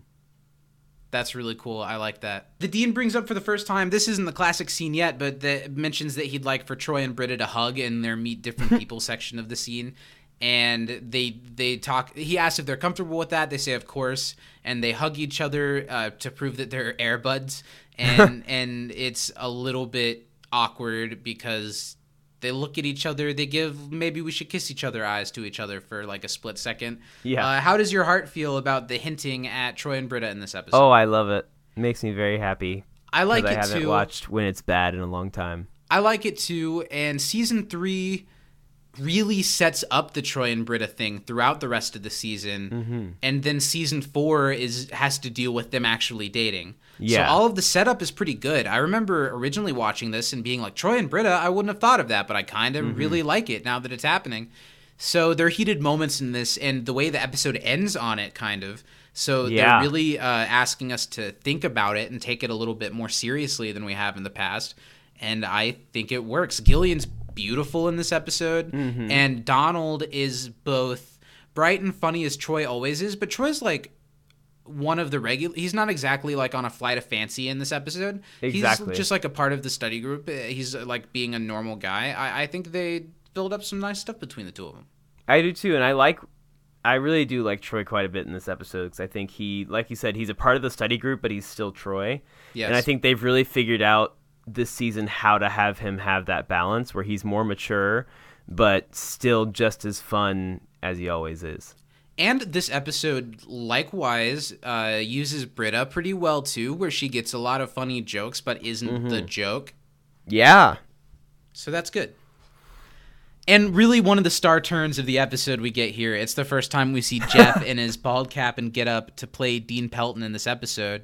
That's really cool. I like that. The dean brings up for the first time, this isn't the classic scene yet, but that mentions that he'd like for Troy and Britta to hug in their meet different people section of the scene. And they they talk. He asks if they're comfortable with that. They say, of course. And they hug each other uh, to prove that they're air buds. And, and it's a little bit awkward because they look at each other. They give maybe we should kiss each other eyes to each other for like a split second. Yeah. Uh, how does your heart feel about the hinting at Troy and Britta in this episode? Oh, I love it. It makes me very happy. I like it too. I haven't watched When It's Bad in a long time. I like it too. And season three really sets up the Troy and Britta thing throughout the rest of the season. Mm-hmm. And then season four is has to deal with them actually dating. Yeah. So all of the setup is pretty good. I remember originally watching this and being like, Troy and Britta, I wouldn't have thought of that, but I kind of mm-hmm. really like it now that it's happening. So there are heated moments in this and the way the episode ends on it, kind of. So yeah. they're really uh, asking us to think about it and take it a little bit more seriously than we have in the past. And I think it works. Gillian's beautiful in this episode, mm-hmm. and Donald is both bright and funny as Troy always is, but Troy's like one of the regular. He's not exactly like on a flight of fancy in this episode. Exactly. He's just like a part of the study group. He's like being a normal guy. I, I think they build up some nice stuff between the two of them. I do too, and I like. I really do like Troy quite a bit in this episode because I think he, like you said, he's a part of the study group, but he's still Troy. Yes. And I think they've really figured out this season how to have him have that balance where he's more mature but still just as fun as he always is. And this episode likewise uh uses Britta pretty well too, where she gets a lot of funny jokes but isn't mm-hmm. the joke. Yeah, so that's good. And really one of the star turns of the episode we get here, it's the first time we see Jeff in his bald cap and get up to play Dean Pelton in this episode.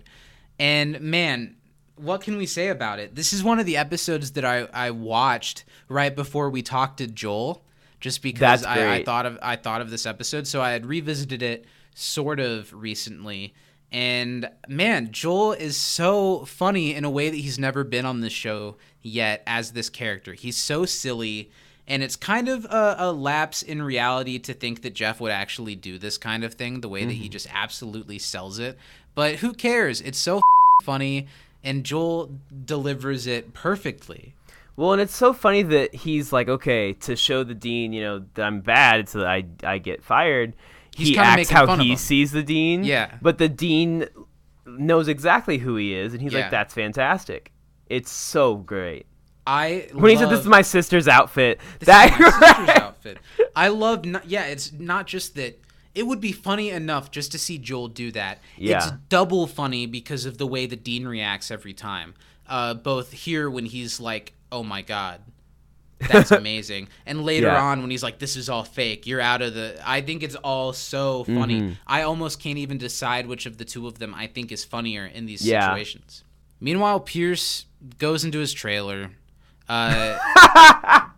And man, what can we say about it? This is one of the episodes that I, I watched right before we talked to Joel, just because I, I thought of I thought of this episode. So I had revisited it sort of recently. And man, Joel is so funny in a way that he's never been on this show yet as this character. He's so silly. And it's kind of a, a lapse in reality to think that Jeff would actually do this kind of thing, the way mm-hmm. that he just absolutely sells it. But who cares? It's so funny. And Joel delivers it perfectly. Well, and it's so funny that he's like, okay, to show the dean, you know, that I'm bad, so that I, I get fired. He's he acts how he sees the dean. Yeah. But the dean knows exactly who he is, and he's yeah. like, that's fantastic. It's so great. I when love, he said, this is my sister's outfit. This that, is my sister's outfit. I love, not, yeah, it's not just that. It would be funny enough just to see Joel do that. Yeah. It's double funny because of the way the dean reacts every time. Uh, both here when he's like, oh my God, that's amazing. And later yeah. on when he's like, this is all fake. You're out of the – I think it's all so funny. Mm-hmm. I almost can't even decide which of the two of them I think is funnier in these yeah. situations. Meanwhile, Pierce goes into his trailer. Uh,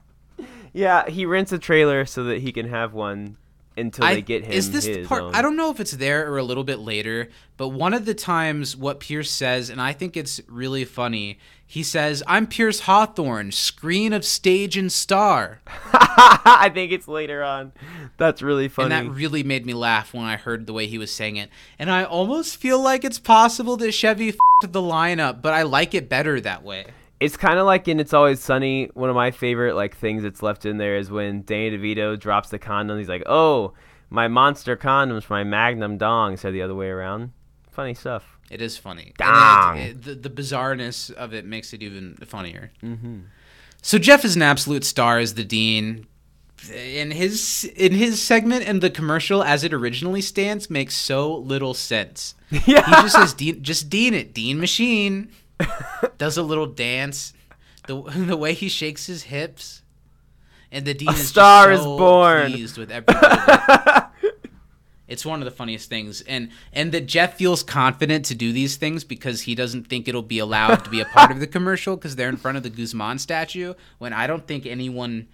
yeah, he rents a trailer so that he can have one. Until I, they get him is this his the part, own. I don't know if it's there or a little bit later, but one of the times what Pierce says, and I think it's really funny, he says, I'm Pierce Hawthorne, screen of stage and star. I think it's later on. That's really funny. And that really made me laugh when I heard the way he was saying it. And I almost feel like it's possible that Chevy f***ed the lineup, but I like it better that way. It's kind of like in It's Always Sunny. One of my favorite like things that's left in there is when Danny DeVito drops the condom. He's like, oh, my monster condoms, my magnum dong. So the other way around. Funny stuff. It is funny. Dong. It, it, the, the bizarreness of it makes it even funnier. Mm-hmm. So Jeff is an absolute star as the dean. In his in his segment and the commercial as it originally stands makes so little sense. Yeah. He just says, dean, just dean it, dean machine. Does a little dance, the the way he shakes his hips, and the dean a is star just so is born. Pleased with everything. It's one of the funniest things, and and that Jeff feels confident to do these things because he doesn't think it'll be allowed to be a part of the commercial because they're in front of the Guzman statue. When I don't think anyone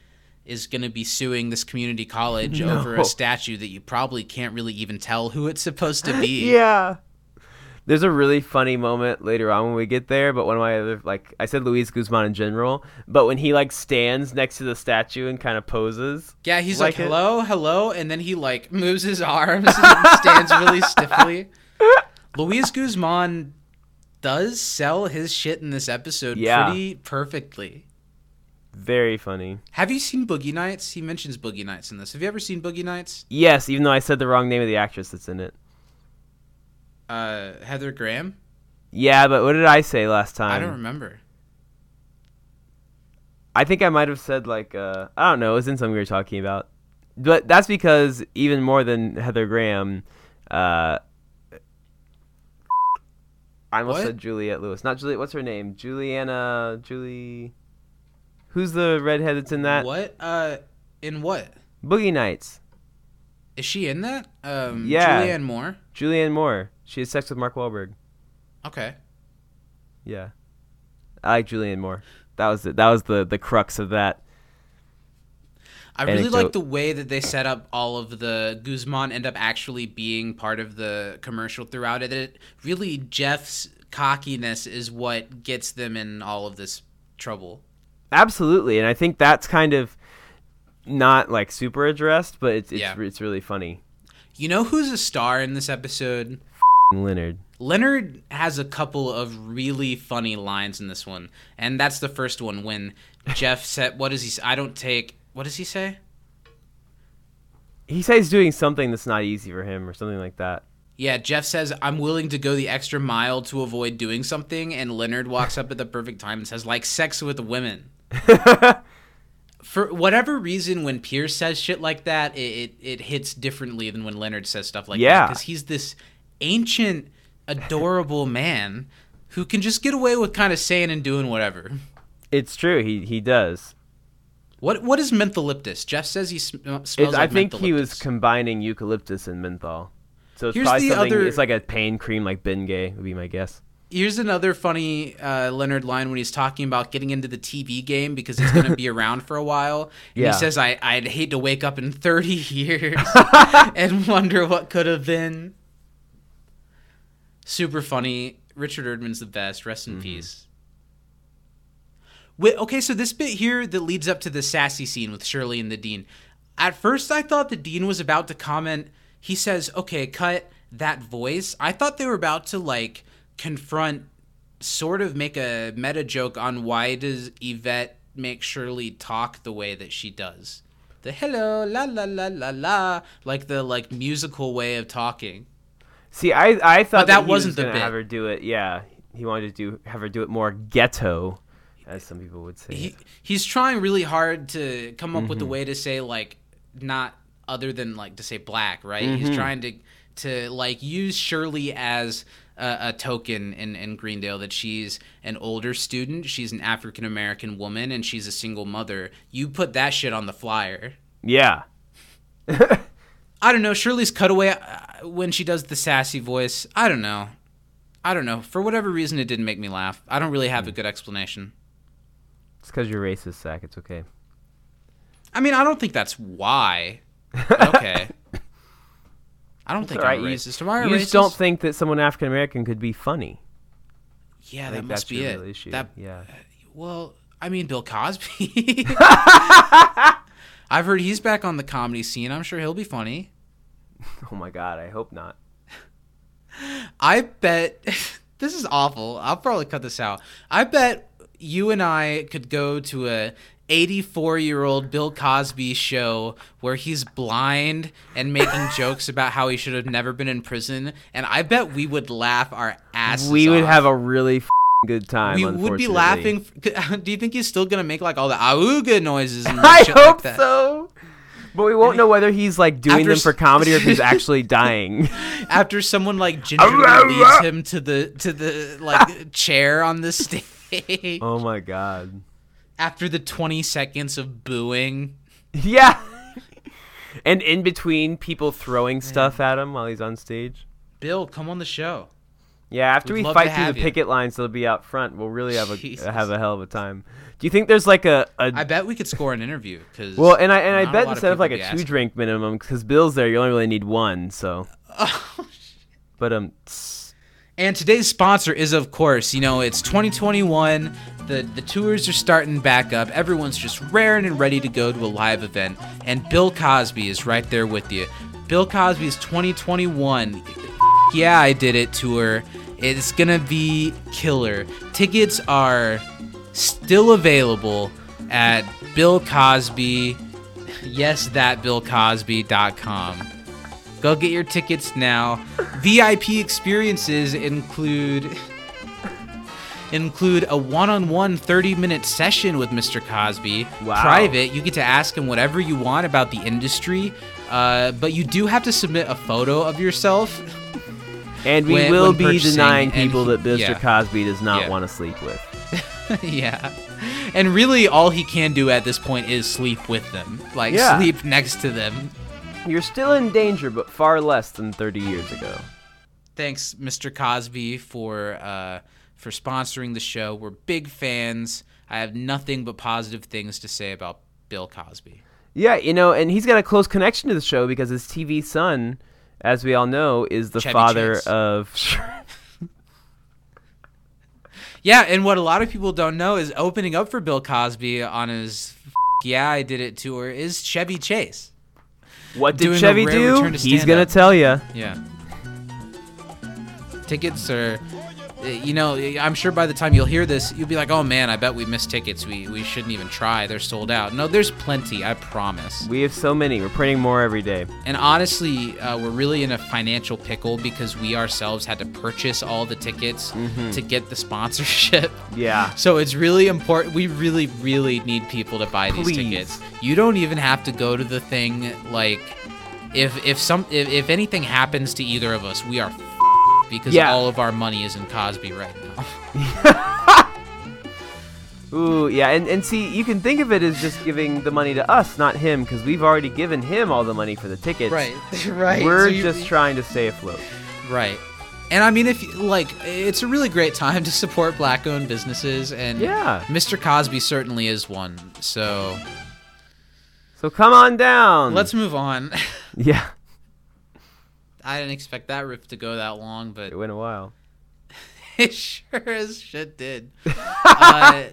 is going to be suing this community college no. over a statue that you probably can't really even tell who it's supposed to be. Yeah. There's a really funny moment later on when we get there, but one of my other, like, I said Luis Guzman in general, but when he, like, stands next to the statue and kind of poses. Yeah, he's like, like hello, it. hello, and then he, like, moves his arms and stands really stiffly. Luis Guzman does sell his shit in this episode yeah. pretty perfectly. Very funny. Have you seen Boogie Nights? He mentions Boogie Nights in this. Have you ever seen Boogie Nights? Yes, even though I said the wrong name of the actress that's in it. Uh, Heather Graham? Yeah, but what did I say last time? I don't remember. I think I might have said, like, uh, I don't know, it was in something we were talking about. But that's because even more than Heather Graham, uh, I almost what? said Juliette Lewis. Not Juliette, what's her name? Juliana, Julie... Who's the redhead that's in that? What? Uh, in what? Boogie Nights. Is she in that? Um, yeah. Julianne Moore? Julianne Moore. She has sex with Mark Wahlberg. Okay. Yeah. I like Julianne Moore. That was it. That was the, the crux of that. I really anecdote. like the way that they set up all of the Guzman end up actually being part of the commercial throughout it. It really, Jeff's cockiness is what gets them in all of this trouble. Absolutely, and I think that's kind of not, like, super addressed, but it's it's, yeah. it's really funny. You know who's a star in this episode? F-ing Leonard. Leonard has a couple of really funny lines in this one, and that's the first one when Jeff said, what does he say? I don't take, what does he say? He says doing something that's not easy for him or something like that. Yeah, Jeff says, I'm willing to go the extra mile to avoid doing something, and Leonard walks up at the perfect time and says, like, sex with women. For whatever reason, when Pierce says shit like that, it it, it hits differently than when Leonard says stuff like yeah. that, because he's this ancient, adorable man who can just get away with kind of saying and doing whatever. It's true. He he does. What what is mentholyptus? Jeff says he sm- smells it's, like I think he was combining eucalyptus and menthol. So it's Here's probably the something. Other... It's like a pain cream, like Bengay would be my guess. Here's another funny uh, Leonard line when he's talking about getting into the T V game because it's going to be around for a while. And yeah. he says, I, I'd hate to wake up in thirty years and wonder what could have been. Super funny. Richard Erdman's the best. Rest in mm-hmm. peace. Wait, okay, so this bit here that leads up to the sassy scene with Shirley and the Dean. At first, I thought the Dean was about to comment. He says, okay, cut that voice. I thought they were about to, like... confront, sort of make a meta joke on why does Yvette make Shirley talk the way that she does, the hello la la la la la, like the like musical way of talking. See, I I thought but that, that he wasn't was gonna the bit. Have her do it. Yeah, he wanted to do have her do it more ghetto, as some people would say. He he's trying really hard to come up mm-hmm. with a way to say like not other than like to say black, right? Mm-hmm. He's trying to to like use Shirley as a token in, in Greendale that she's an older student, she's an African-American woman, and she's a single mother. You put that shit on the flyer. Yeah. I don't know. Shirley's cutaway uh, when she does the sassy voice. I don't know. I don't know. For whatever reason, it didn't make me laugh. I don't really have a good explanation. It's because you're racist, Zach. It's okay. I mean, I don't think that's why. Okay. I don't it's think right. I'm racist. Am I racist? You just don't think that someone African American could be funny. Yeah, I that must be it. Issue. That, yeah. Well, I mean, Bill Cosby. I've heard he's back on the comedy scene. I'm sure he'll be funny. Oh my God, I hope not. I bet this is awful. I'll probably cut this out. I bet you and I could go to a eighty-four-year-old Bill Cosby show where he's blind and making jokes about how he should have never been in prison, and I bet we would laugh our asses off. We would off. have a really f***ing good time. We would be laughing. F- Do you think he's still gonna make like all the auga noises? And I shit hope like that? so. But we won't know whether he's like doing After them for comedy or if he's actually dying. After someone like gingerly leads him to the to the like chair on the stage. Oh my God. After the twenty seconds of booing. Yeah. And in between people throwing stuff at him while he's on stage. Bill, come on the show. Yeah, after We'd we fight through the you. picket lines, they'll be out front. We'll really have a Jesus. have a hell of a time. Do you think there's like a... a... I bet we could score an interview. Cause well, and I and I bet instead of like a two-drink minimum, because Bill's there, you only really need one, so. Oh, shit. But, um... Tss. And today's sponsor is, of course, you know, it's twenty twenty-one. The, the tours are starting back up. Everyone's just raring and ready to go to a live event. And Bill Cosby is right there with you. Bill Cosby's twenty twenty-one Yeah I Did It tour. It's gonna be killer. Tickets are still available at Bill Cosby. Yes, that bill cosby dot com. Go get your tickets now. V I P experiences include include a one-on-one thirty-minute session with Mister Cosby. Wow. Private, you get to ask him whatever you want about the industry, uh, but you do have to submit a photo of yourself. And we when, will when be denying people he, that Mister Yeah. Cosby does not yeah. want to sleep with. Yeah. And really, all he can do at this point is sleep with them. Like, yeah. sleep next to them. You're still in danger, but far less than thirty years ago. Thanks, Mister Cosby, for uh, for sponsoring the show. We're big fans. I have nothing but positive things to say about Bill Cosby. Yeah, you know, and he's got a close connection to the show because his T V son, as we all know, is the Chevy father Chase. Of... Yeah, and what a lot of people don't know is opening up for Bill Cosby on his F- Yeah, I Did It tour is Chevy Chase. What did Doing Chevy do? He's going to tell you. Yeah. Tickets are, you know, I'm sure by the time you'll hear this, you'll be like, oh, man, I bet we missed tickets. We we shouldn't even try. They're sold out. No, there's plenty. I promise. We have so many. We're printing more every day. And honestly, uh, we're really in a financial pickle because we ourselves had to purchase all the tickets mm-hmm. to get the sponsorship. Yeah. So it's really important. We really, really need people to buy Please. These tickets. You don't even have to go to the thing. Like, if if some if, if anything happens to either of us, we are because yeah. all of our money is in Cosby right now. Ooh, yeah, and, and see, you can think of it as just giving the money to us, not him, because we've already given him all the money for the tickets. Right, right. We're so you, just trying to stay afloat. Right. And I mean, if you, like, it's a really great time to support Black-owned businesses, and yeah. Mister Cosby certainly is one, so... So come on down! Let's move on. Yeah. I didn't expect that riff to go that long, but... It went a while. It sure as shit did. uh,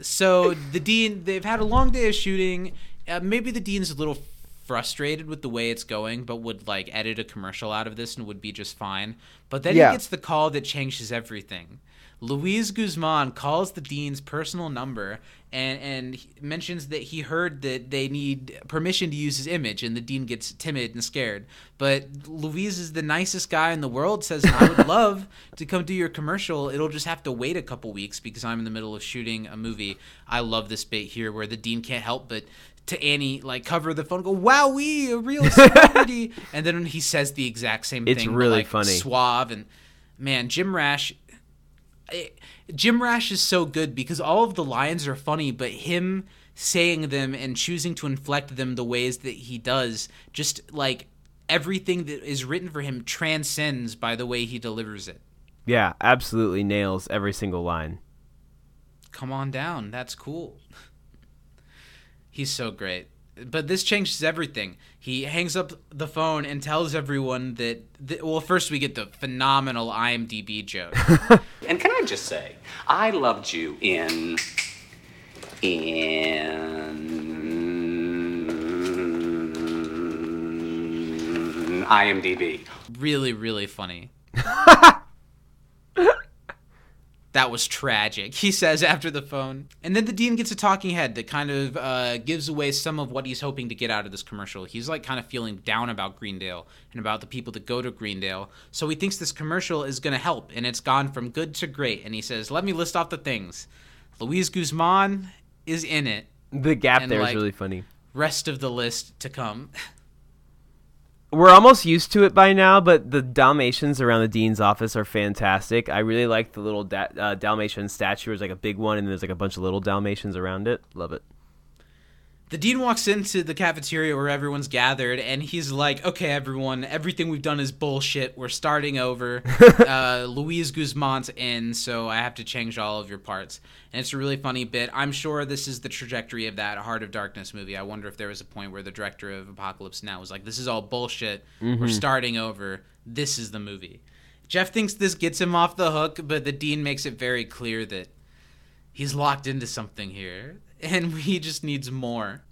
so the Dean, they've had a long day of shooting. Uh, maybe the Dean's a little frustrated with the way it's going, but would like edit a commercial out of this and would be just fine. But then yeah. he gets the call that changes everything. Luis Guzman calls the Dean's personal number and, and mentions that he heard that they need permission to use his image, and the Dean gets timid and scared. But Luis is the nicest guy in the world, says, I would love to come do your commercial. It'll just have to wait a couple weeks because I'm in the middle of shooting a movie. I love this bit here where the Dean can't help but to Annie, like, cover the phone, go, wowee, a real celebrity. And then he says the exact same it's thing. It's really like, funny. Suave. And, man, Jim Rash... Jim Rash is so good because all of the lines are funny, but him saying them and choosing to inflect them the ways that he does, just like everything that is written for him transcends by the way he delivers it. Yeah, absolutely nails every single line. Come on down. That's cool. He's so great. But this changes everything. He hangs up the phone and tells everyone that, th- well, first we get the phenomenal IMDb joke. And can I just say, I loved you in, in IMDb. Really, really funny. That was tragic, he says after the phone. And then the Dean gets a talking head that kind of uh, gives away some of what he's hoping to get out of this commercial. He's like kind of feeling down about Greendale and about the people that go to Greendale. So he thinks this commercial is going to help, and it's gone from good to great. And he says, let me list off the things. Luis Guzman is in it. The gap and there like, is really funny. Rest of the list to come. We're almost used to it by now, but the Dalmatians around the Dean's office are fantastic. I really like the little da- uh, Dalmatian statue. There's like a big one, and there's like a bunch of little Dalmatians around it. Love it. The Dean walks into the cafeteria where everyone's gathered, and he's like, okay, everyone, everything we've done is bullshit. We're starting over. uh, Luis Guzman's in, so I have to change all of your parts. And it's a really funny bit. I'm sure this is the trajectory of that Heart of Darkness movie. I wonder if there was a point where the director of Apocalypse Now was like, this is all bullshit. Mm-hmm. We're starting over. This is the movie. Jeff thinks this gets him off the hook, but the dean makes it very clear that he's locked into something here, and he just needs more.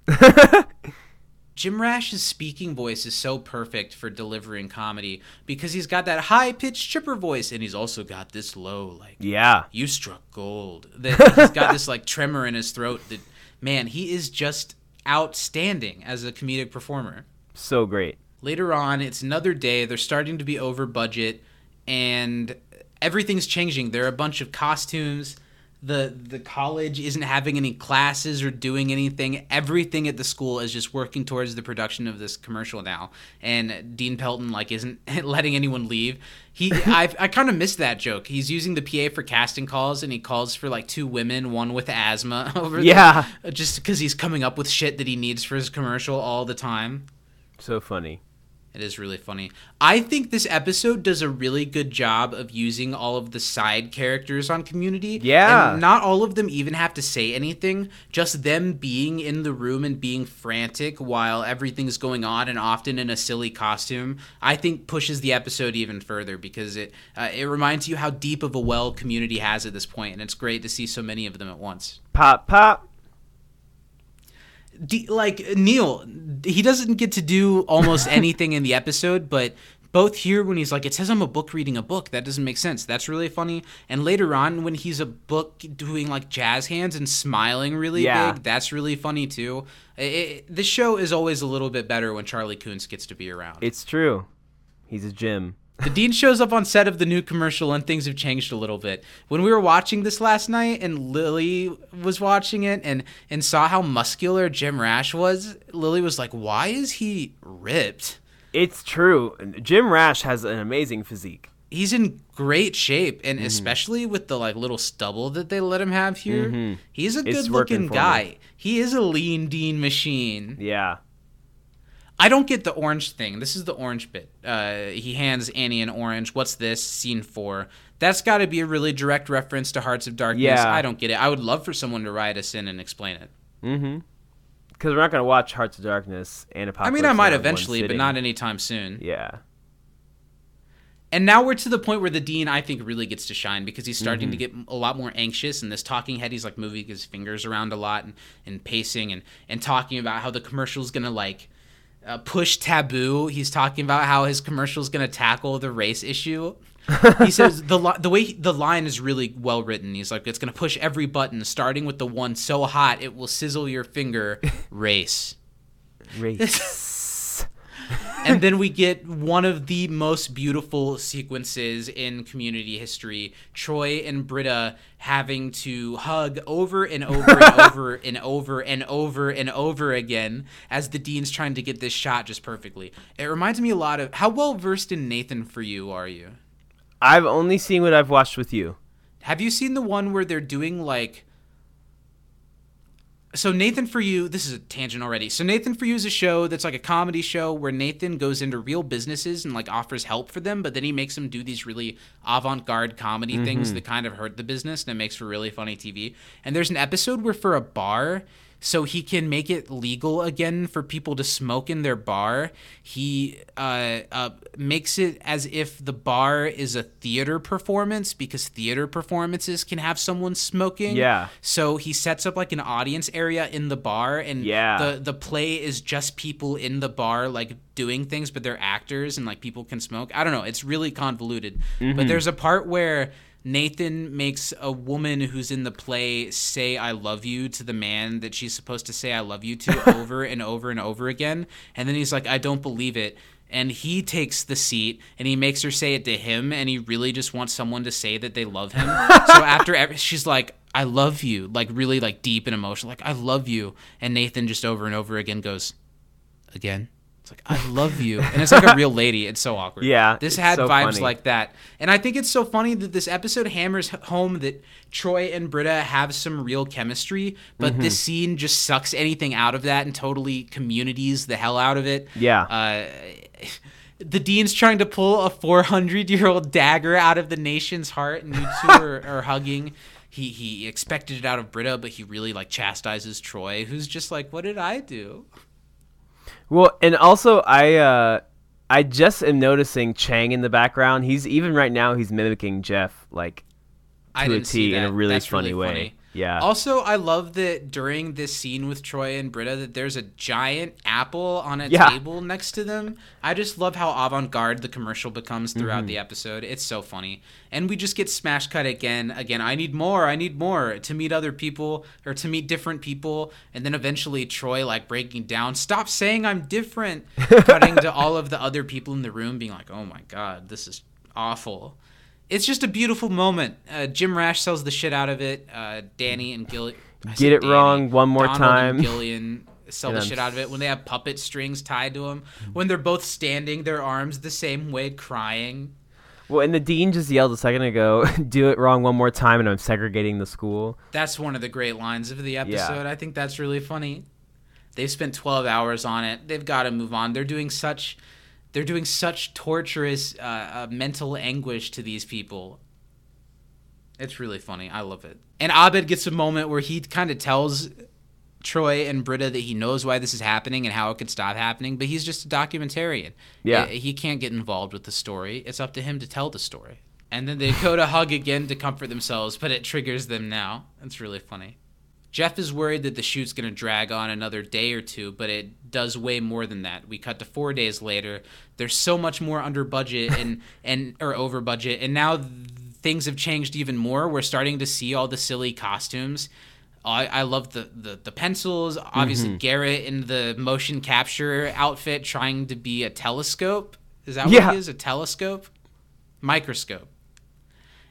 Jim Rash's speaking voice is so perfect for delivering comedy because he's got that high-pitched chipper voice, and he's also got this low, like, yeah, you struck gold. That he's got this, like, tremor in his throat that, man, he is just outstanding as a comedic performer. So great. Later on, it's another day. They're starting to be over budget, and everything's changing. There are a bunch of costumes. The the college isn't having any classes or doing anything. Everything at the school is just working towards the production of this commercial now. And Dean Pelton, like, isn't letting anyone leave. He I I kind of missed that joke. He's using the P A for casting calls, and he calls for, like, two women, one with asthma over yeah. there. Just because he's coming up with shit that he needs for his commercial all the time. So funny. It is really funny. I think this episode does a really good job of using all of the side characters on Community. Yeah. And not all of them even have to say anything. Just them being in the room and being frantic while everything's going on, and often in a silly costume, I think pushes the episode even further, because it uh, it reminds you how deep of a well Community has at this point, and it's great to see so many of them at once. Pop, pop. D- like Neil, he doesn't get to do almost anything in the episode, but both here when he's like, it says I'm a book reading a book. That doesn't make sense. That's really funny. And later on when he's a book doing like jazz hands and smiling really yeah. big, that's really funny too. It, it, this show is always a little bit better when Charlie Coons gets to be around. It's true. He's a gem. The dean shows up on set of the new commercial, and things have changed a little bit. When we were watching this last night, and Lily was watching it and, and saw how muscular Jim Rash was, Lily was like, why is he ripped? It's true. Jim Rash has an amazing physique. He's in great shape, and mm-hmm. especially with the like little stubble that they let him have here, mm-hmm. he's a good-looking guy. Me. He is a lean dean machine. Yeah. I don't get the orange thing. This is the orange bit. Uh, he hands Annie an orange. What's this? Scene four. That's got to be a really direct reference to Hearts of Darkness. Yeah. I don't get it. I would love for someone to write us in and explain it. Mm-hmm. Because we're not going to watch Hearts of Darkness and Apocalypse. I mean, I might eventually, but not anytime soon. Yeah. And now we're to the point where the dean, I think, really gets to shine, because he's starting mm-hmm. to get a lot more anxious. And this talking head, he's like moving his fingers around a lot and, and pacing and, and talking about how the commercial's going to like... Uh, push taboo. He's talking about how his commercial is going to tackle the race issue. He says the li- the way he- the line is really well written. He's like, it's going to push every button, starting with the one so hot it will sizzle your finger. Race. Race. And then we get one of the most beautiful sequences in Community history. Troy and Britta having to hug over and over and over and over and over and over again as the dean's trying to get this shot just perfectly. It reminds me a lot of, how well versed in Nathan For You are you? I've only seen what I've watched with you. Have you seen the one where they're doing like, So Nathan For You, this is a tangent already. So Nathan For You is a show that's like a comedy show where Nathan goes into real businesses and like offers help for them, but then he makes them do these really avant-garde comedy mm-hmm. things that kind of hurt the business, and it makes for really funny T V. And there's an episode where for a bar, so he can make it legal again for people to smoke in their bar, he uh, uh, makes it as if the bar is a theater performance, because theater performances can have someone smoking. Yeah. So he sets up like an audience area in the bar, and yeah. the, the play is just people in the bar like doing things, but they're actors and like people can smoke. I don't know. It's really convoluted. Mm-hmm. But there's a part where Nathan makes a woman who's in the play say I love you to the man that she's supposed to say I love you to over and over and over again. And then he's like, I don't believe it. And he takes the seat and he makes her say it to him. And he really just wants someone to say that they love him. So after every, she's like, I love you. Like really like deep and emotional. Like I love you. And Nathan just over and over again goes, again? It's like, I love you. And it's like a real lady. It's so awkward. Yeah. This had so vibes funny. Like that. And I think it's so funny that this episode hammers home that Troy and Britta have some real chemistry, but mm-hmm. this scene just sucks anything out of that and totally communities the hell out of it. Yeah. Uh, the dean's trying to pull a four hundred year old dagger out of the nation's heart, and you two are, are hugging. He he expected it out of Britta, but he really like chastises Troy, who's just like, what did I do? Well, and also I uh, I just am noticing Chang in the background. He's even right now, he's mimicking Jeff, like, to I didn't a T see that. in a really That's funny really way. Funny. Yeah. Also, I love that during this scene with Troy and Britta that there's a giant apple on a yeah. table next to them. I just love how avant-garde the commercial becomes throughout mm-hmm. the episode. It's so funny. And we just get smash cut again. Again, I need more. I need more to meet other people or to meet different people. And then eventually Troy, like, breaking down, stop saying I'm different, cutting to all of the other people in the room being like, oh, my God, this is awful. It's just a beautiful moment. Uh, Jim Rash sells the shit out of it. Uh, Danny and Gillian. Get it Danny, wrong one more Donald time. And Gillian sell and the I'm... shit out of it when they have puppet strings tied to them. When they're both standing, their arms the same way, crying. Well, and the dean just yelled a second ago, do it wrong one more time and I'm segregating the school. That's one of the great lines of the episode. Yeah. I think that's really funny. They've spent twelve hours on it. They've got to move on. They're doing such... They're doing such torturous uh, uh, mental anguish to these people. It's really funny. I love it. And Abed gets a moment where he kind of tells Troy and Britta that he knows why this is happening and how it could stop happening, but he's just a documentarian. Yeah. He, he can't get involved with the story. It's up to him to tell the story. And then they go to hug again to comfort themselves, but it triggers them now. It's really funny. Jeff is worried that the shoot's going to drag on another day or two, but it does way more than that. We cut to four days later. There's so much more under budget and, and or over budget, and now th- things have changed even more. We're starting to see all the silly costumes. I, I love the, the, the pencils. Obviously, mm-hmm. Garrett in the motion capture outfit trying to be a telescope. Is that yeah. what he is? A telescope? Microscope.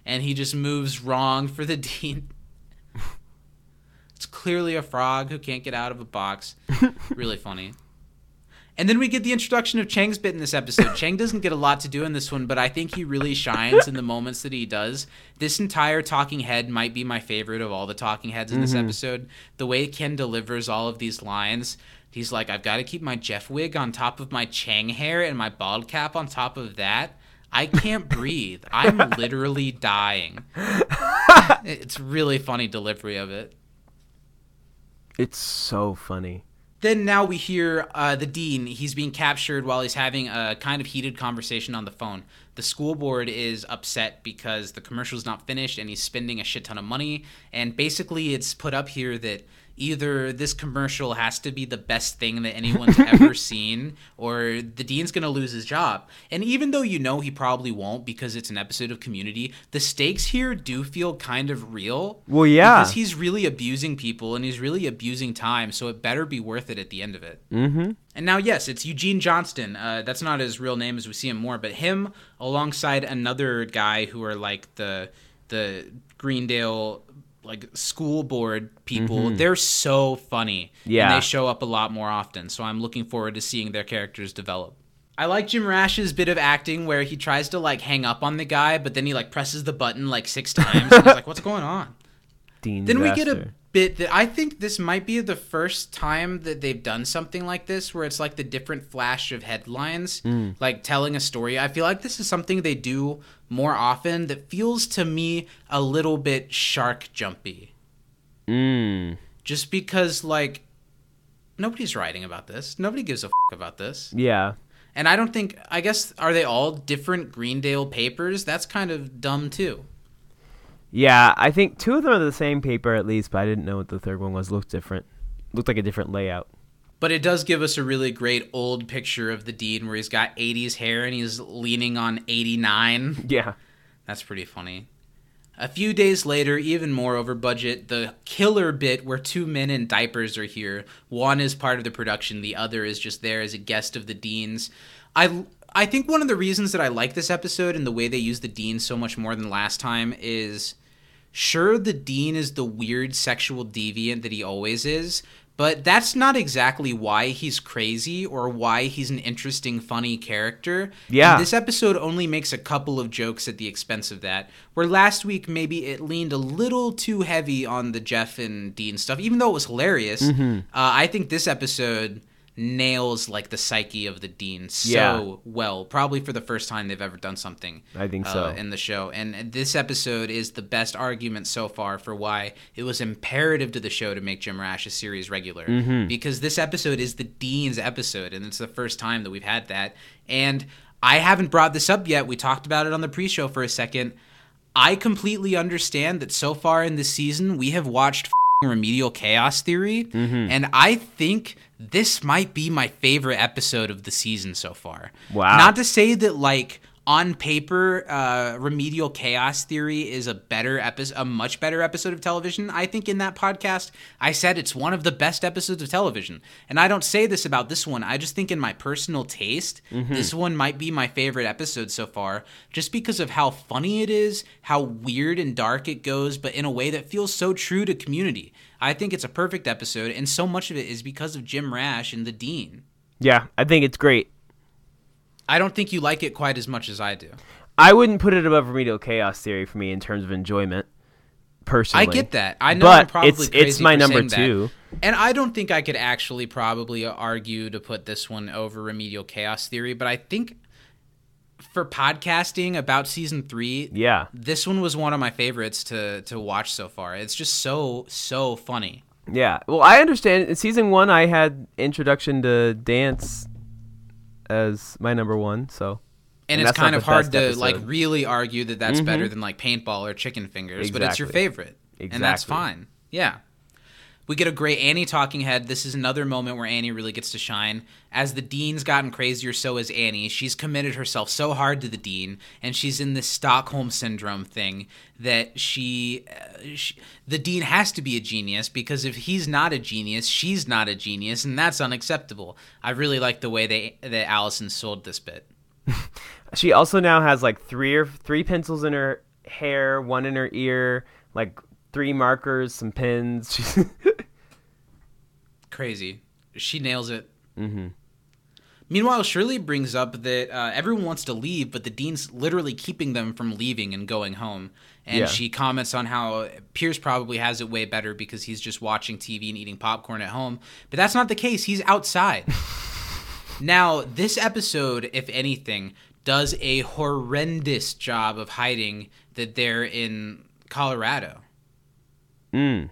And he just moves wrong for the dean. It's clearly a frog who can't get out of a box. Really funny. And then we get the introduction of Chang's bit in this episode. Chang doesn't get a lot to do in this one, but I think he really shines in the moments that he does. This entire talking head might be my favorite of all the talking heads in mm-hmm. this episode. The way Ken delivers all of these lines, he's like, I've got to keep my Jeff wig on top of my Chang hair and my bald cap on top of that. I can't breathe. I'm literally dying. It's really funny delivery of it. It's so funny. Then now we hear uh, the dean. He's being captured while he's having a kind of heated conversation on the phone. The school board is upset because the commercial's not finished and he's spending a shit ton of money. And basically it's put up here that either this commercial has to be the best thing that anyone's ever seen or the dean's going to lose his job. And even though you know he probably won't because it's an episode of Community, the stakes here do feel kind of real. Well, yeah. Because he's really abusing people and he's really abusing time, so it better be worth it at the end of it. Mm-hmm. And now, yes, it's Eugene Johnston. Uh, that's not his real name as we see him more, but him alongside another guy who are like the the Greendale... like school board people, mm-hmm. they're so funny. Yeah. And they show up a lot more often. So I'm looking forward to seeing their characters develop. I like Jim Rash's bit of acting where he tries to like hang up on the guy, but then he like presses the button like six times. And he's like, what's going on? Dean then Vaster. We get a bit that I think this might be the first time that they've done something like this, where it's like the different flash of headlines, mm. like telling a story. I feel like this is something they do more often that feels to me a little bit shark jumpy. Mm. Just because like nobody's writing about this. Nobody gives a f- about this. Yeah. And I don't think, I guess, are they all different Greendale papers? That's kind of dumb too. Yeah, I think two of them are the same paper at least, but I didn't know what the third one was. Looked different. Looked like a different layout. But it does give us a really great old picture of the dean where he's got eighties hair and he's leaning on eighty-nine. Yeah. That's pretty funny. A few days later, even more over budget, the killer bit where two men in diapers are here. One is part of the production. The other is just there as a guest of the dean's. I... I think one of the reasons that I like this episode and the way they use the dean so much more than last time is, sure, the dean is the weird sexual deviant that he always is, but that's not exactly why he's crazy or why he's an interesting, funny character. Yeah. And this episode only makes a couple of jokes at the expense of that, where last week maybe it leaned a little too heavy on the Jeff and Dean stuff, even though it was hilarious. Mm-hmm. Uh, I think this episode... nails like the psyche of the dean so yeah. well. Probably for the first time they've ever done something. I think so. Uh, in the show. And this episode is the best argument so far for why it was imperative to the show to make Jim Rash a series regular. Mm-hmm. Because this episode is the dean's episode, and it's the first time that we've had that. And I haven't brought this up yet. We talked about it on the pre-show for a second. I completely understand that so far in this season, we have watched f***ing Remedial Chaos Theory, mm-hmm. and I think this might be my favorite episode of the season so far. Wow. Not to say that, like, on paper, uh, Remedial Chaos Theory is a better episode, a much better episode of television. I think in that podcast, I said it's one of the best episodes of television. And I don't say this about this one. I just think in my personal taste, mm-hmm. this one might be my favorite episode so far, just because of how funny it is, how weird and dark it goes, but in a way that feels so true to Community. I think it's a perfect episode, and so much of it is because of Jim Rash and the Dean. Yeah, I think it's great. I don't think you like it quite as much as I do. I wouldn't put it above Remedial Chaos Theory for me in terms of enjoyment, personally. I get that. I know, but I'm probably it's, crazy it's my for number two. That. And I don't think I could actually probably argue to put this one over Remedial Chaos Theory, but I think for podcasting about season three, yeah, this one was one of my favorites to to watch so far. It's just so so funny. Yeah. Well, I understand. In season one, I had Introduction to Dance as my number one, so and, and it's kind of hard to episode. Like really argue that that's mm-hmm. better than like Paintball or Chicken Fingers, exactly. But it's your favorite, exactly. And that's fine. Yeah, we get a great Annie talking head. This is another moment where Annie really gets to shine. As the Dean's gotten crazier, so is Annie. She's committed herself so hard to the Dean, and she's in this Stockholm syndrome thing that she, uh, she the Dean has to be a genius, because if he's not a genius, she's not a genius, and that's unacceptable. I really like the way they that Allison sold this bit. She also now has like three or three pencils in her hair, one in her ear, like three markers, some pins. She's crazy. She nails it. Mm-hmm. Meanwhile, Shirley brings up that uh, everyone wants to leave, but the Dean's literally keeping them from leaving and going home. And yeah. She comments on how Pierce probably has it way better because he's just watching T V and eating popcorn at home. But that's not the case. He's outside. Now, this episode, if anything, does a horrendous job of hiding that they're in Colorado. Mm.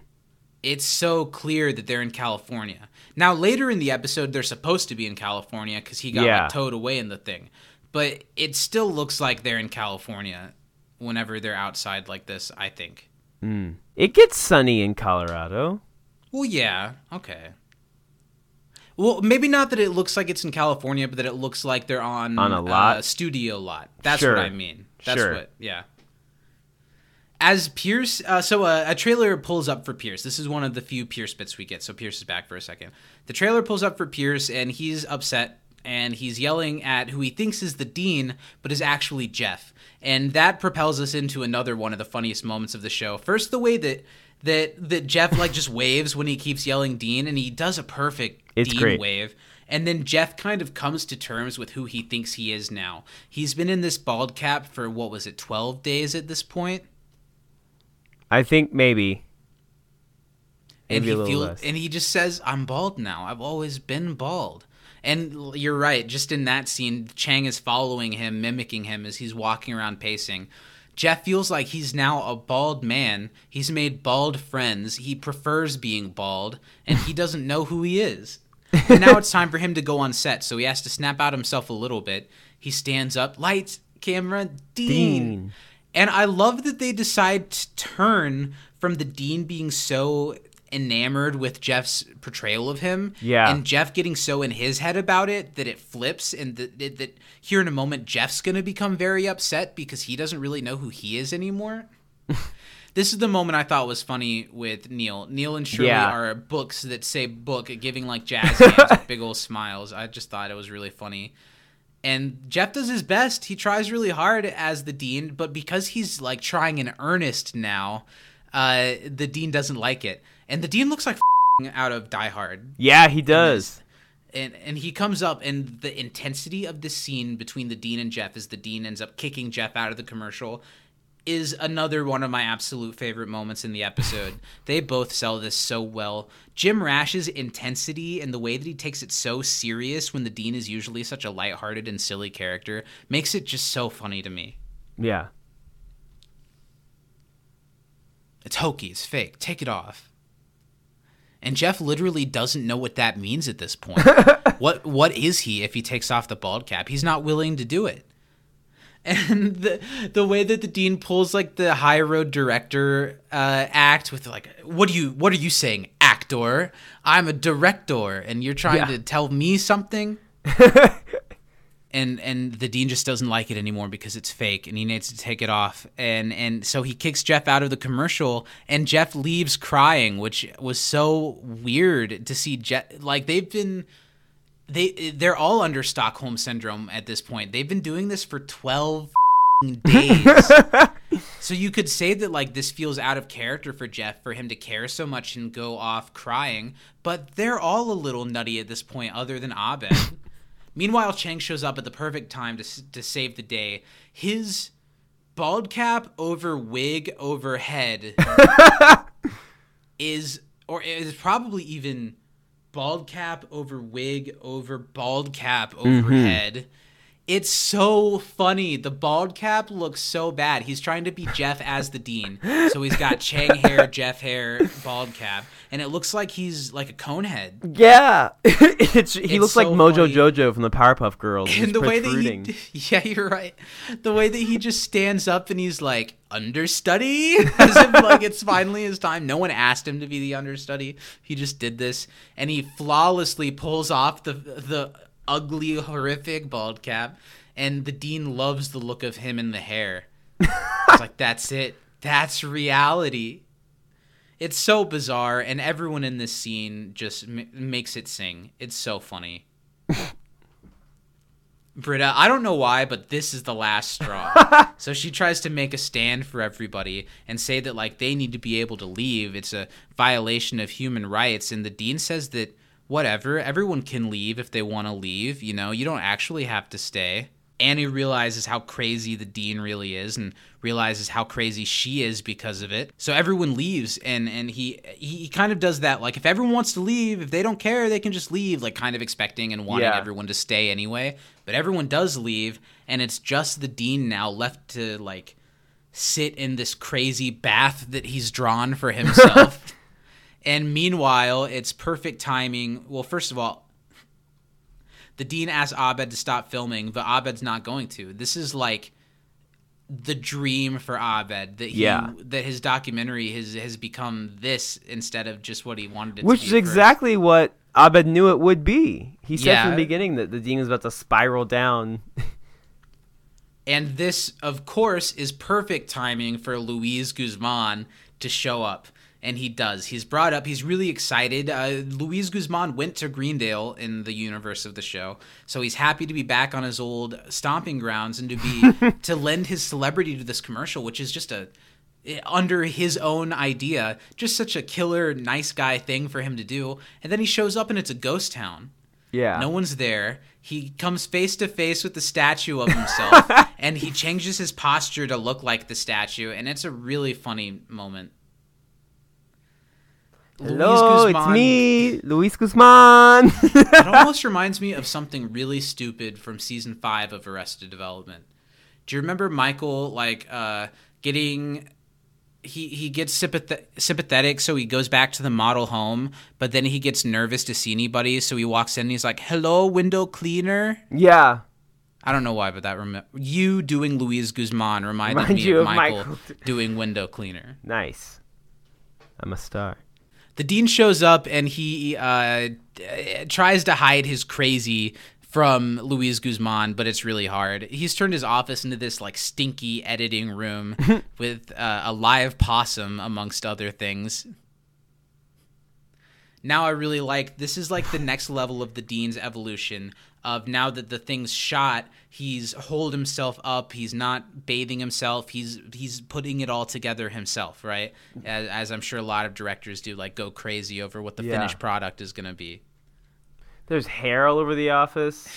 It's so clear that they're in California. Now, later in the episode, they're supposed to be in California because he got yeah. like, towed away in the thing. But it still looks like they're in California whenever they're outside like this, I think. Mm. It gets sunny in Colorado. Well, yeah. Okay. Well, maybe not that it looks like it's in California, but that it looks like they're on, on a lot? Uh, studio lot. That's sure. what I mean. That's sure. what, yeah. As Pierce, uh, so a, a trailer pulls up for Pierce. This is one of the few Pierce bits we get, so Pierce is back for a second. The trailer pulls up for Pierce, and he's upset, and he's yelling at who he thinks is the Dean, but is actually Jeff. And that propels us into another one of the funniest moments of the show. First, the way that that, that Jeff like just waves when he keeps yelling Dean, and he does a perfect it's Dean great. Wave. And then Jeff kind of comes to terms with who he thinks he is now. He's been in this bald cap for, what was it, twelve days at this point? I think maybe. maybe and, he feels, and he just says, I'm bald now. I've always been bald. And you're right. Just in that scene, Chang is following him, mimicking him as he's walking around pacing. Jeff feels like he's now a bald man. He's made bald friends. He prefers being bald, and he doesn't know who he is. And now it's time for him to go on set, so he has to snap out himself a little bit. He stands up. Lights, camera, Dean. Dean. And I love that they decide to turn from the Dean being so enamored with Jeff's portrayal of him yeah. and Jeff getting so in his head about it that it flips, and that, that, that here in a moment Jeff's going to become very upset because he doesn't really know who he is anymore. This is the moment I thought was funny with Neil. Neil and Shirley yeah. are books that say book, giving like jazz hands with big old smiles. I just thought it was really funny. And Jeff does his best. He tries really hard as the Dean, but because he's like trying in earnest now, uh, the Dean doesn't like it. And the Dean looks like f***ing out of Die Hard. Yeah, he does. And and he comes up, and the intensity of the scene between the Dean and Jeff is the Dean ends up kicking Jeff out of the commercial. is another one of my absolute favorite moments in the episode. They both sell this so well. Jim Rash's intensity and the way that he takes it so serious when the Dean is usually such a lighthearted and silly character makes it just so funny to me. Yeah. It's hokey. It's fake. Take it off. And Jeff literally doesn't know what that means at this point. What what is he if he takes off the bald cap? He's not willing to do it. And the the way that the Dean pulls like the high road director uh, act with like, what do you what are you saying, actor? I'm a director, and you're trying yeah. to tell me something. and and the Dean just doesn't like it anymore because it's fake, and he needs to take it off. And and so he kicks Jeff out of the commercial, and Jeff leaves crying, which was so weird to see. Jeff, like they've been. They, they're all under Stockholm Syndrome at this point. They've been doing this for twelve days. So you could say that, like, this feels out of character for Jeff, for him to care so much and go off crying. But they're all a little nutty at this point, other than Abed. Meanwhile, Chang shows up at the perfect time to to save the day. His bald cap over wig over head is, or is probably even... bald cap over wig over bald cap over head. Mm-hmm. It's so funny. The bald cap looks so bad. He's trying to be Jeff as the Dean. So he's got Chang hair, Jeff hair, bald cap. And it looks like he's like a cone head. Yeah. it's, he it's looks so like Mojo funny. Jojo from the Powerpuff Girls. And he's the way that he, yeah, you're right. The way that he just stands up and he's like, understudy? As if like it's finally his time. No one asked him to be the understudy. He just did this. And he flawlessly pulls off the the... ugly, horrific bald cap, and the Dean loves the look of him in the hair. It's like, that's it. That's reality. It's so bizarre, and everyone in this scene just m- makes it sing. It's so funny. Britta, I don't know why, but this is the last straw. So she tries to make a stand for everybody and say that, like, they need to be able to leave. It's a violation of human rights, and the Dean says that whatever, everyone can leave if they want to leave, you know, you don't actually have to stay. Annie realizes how crazy the Dean really is and realizes how crazy she is because of it. So everyone leaves, and, and he, he kind of does that, like, if everyone wants to leave, if they don't care, they can just leave, like kind of expecting and wanting yeah. everyone to stay anyway. But everyone does leave, and it's just the Dean now left to, like, sit in this crazy bath that he's drawn for himself. And meanwhile, it's perfect timing. Well, first of all, the Dean asks Abed to stop filming, but Abed's not going to. This is like the dream for Abed, that he, yeah. that his documentary has, has become this instead of just what he wanted it to be. Which is exactly what Abed knew it would be. He said yeah. from the beginning that the Dean was about to spiral down. And this, of course, is perfect timing for Luis Guzman to show up. And he does. He's brought up. He's really excited. Uh, Luis Guzman went to Greendale in the universe of the show, so he's happy to be back on his old stomping grounds and to be to lend his celebrity to this commercial, which is just a under his own idea, just such a killer, nice guy thing for him to do. And then he shows up, and it's a ghost town. Yeah, no one's there. He comes face to face with the statue of himself, and he changes his posture to look like the statue, and it's a really funny moment. Hello, it's me, Luis Guzman. It almost reminds me of something really stupid from season five of Arrested Development. Do you remember Michael, like, uh, getting... He, he gets sympath- sympathetic, so he goes back to the model home, but then he gets nervous to see anybody, so he walks in and he's like, hello, window cleaner? Yeah. I don't know why, but that... Rem- you doing Luis Guzman reminded Remind me of, of Michael, Michael doing window cleaner. Nice. I'm a star. The Dean shows up, and he uh, tries to hide his crazy from Luis Guzman, but it's really hard. He's turned his office into this, like, stinky editing room with uh, a live possum, amongst other things. Now I really like, this is, like, the next level of the Dean's evolution of now that the thing's shot, he's holed himself up, he's not bathing himself, he's he's putting it all together himself, right? As, as I'm sure a lot of directors do, like, go crazy over what the yeah. finished product is going to be. There's hair all over the office.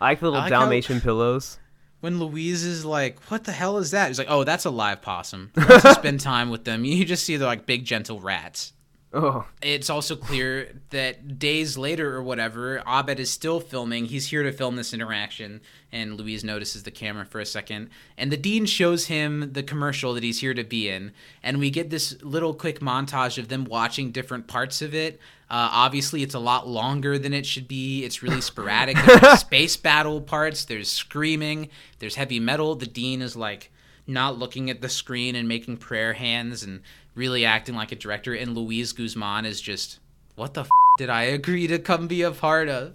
I like the little I like Dalmatian how, pillows. when Louise is like, what the hell is that? He's like, oh, that's a live possum. You have to spend time with them. You just see they're like big, gentle rats. Oh. It's also clear that days later or whatever, Abed is still filming. He's here to film this interaction, and Louise notices the camera for a second. And the dean shows him the commercial that he's here to be in, and we get this little quick montage of them watching different parts of it. Uh, obviously, it's a lot longer than it should be. It's really sporadic. There's space battle parts. There's screaming. There's heavy metal. The dean is like not looking at the screen and making prayer hands and really acting like a director, and Luis Guzman is just, what the f*** did I agree to come be a part of?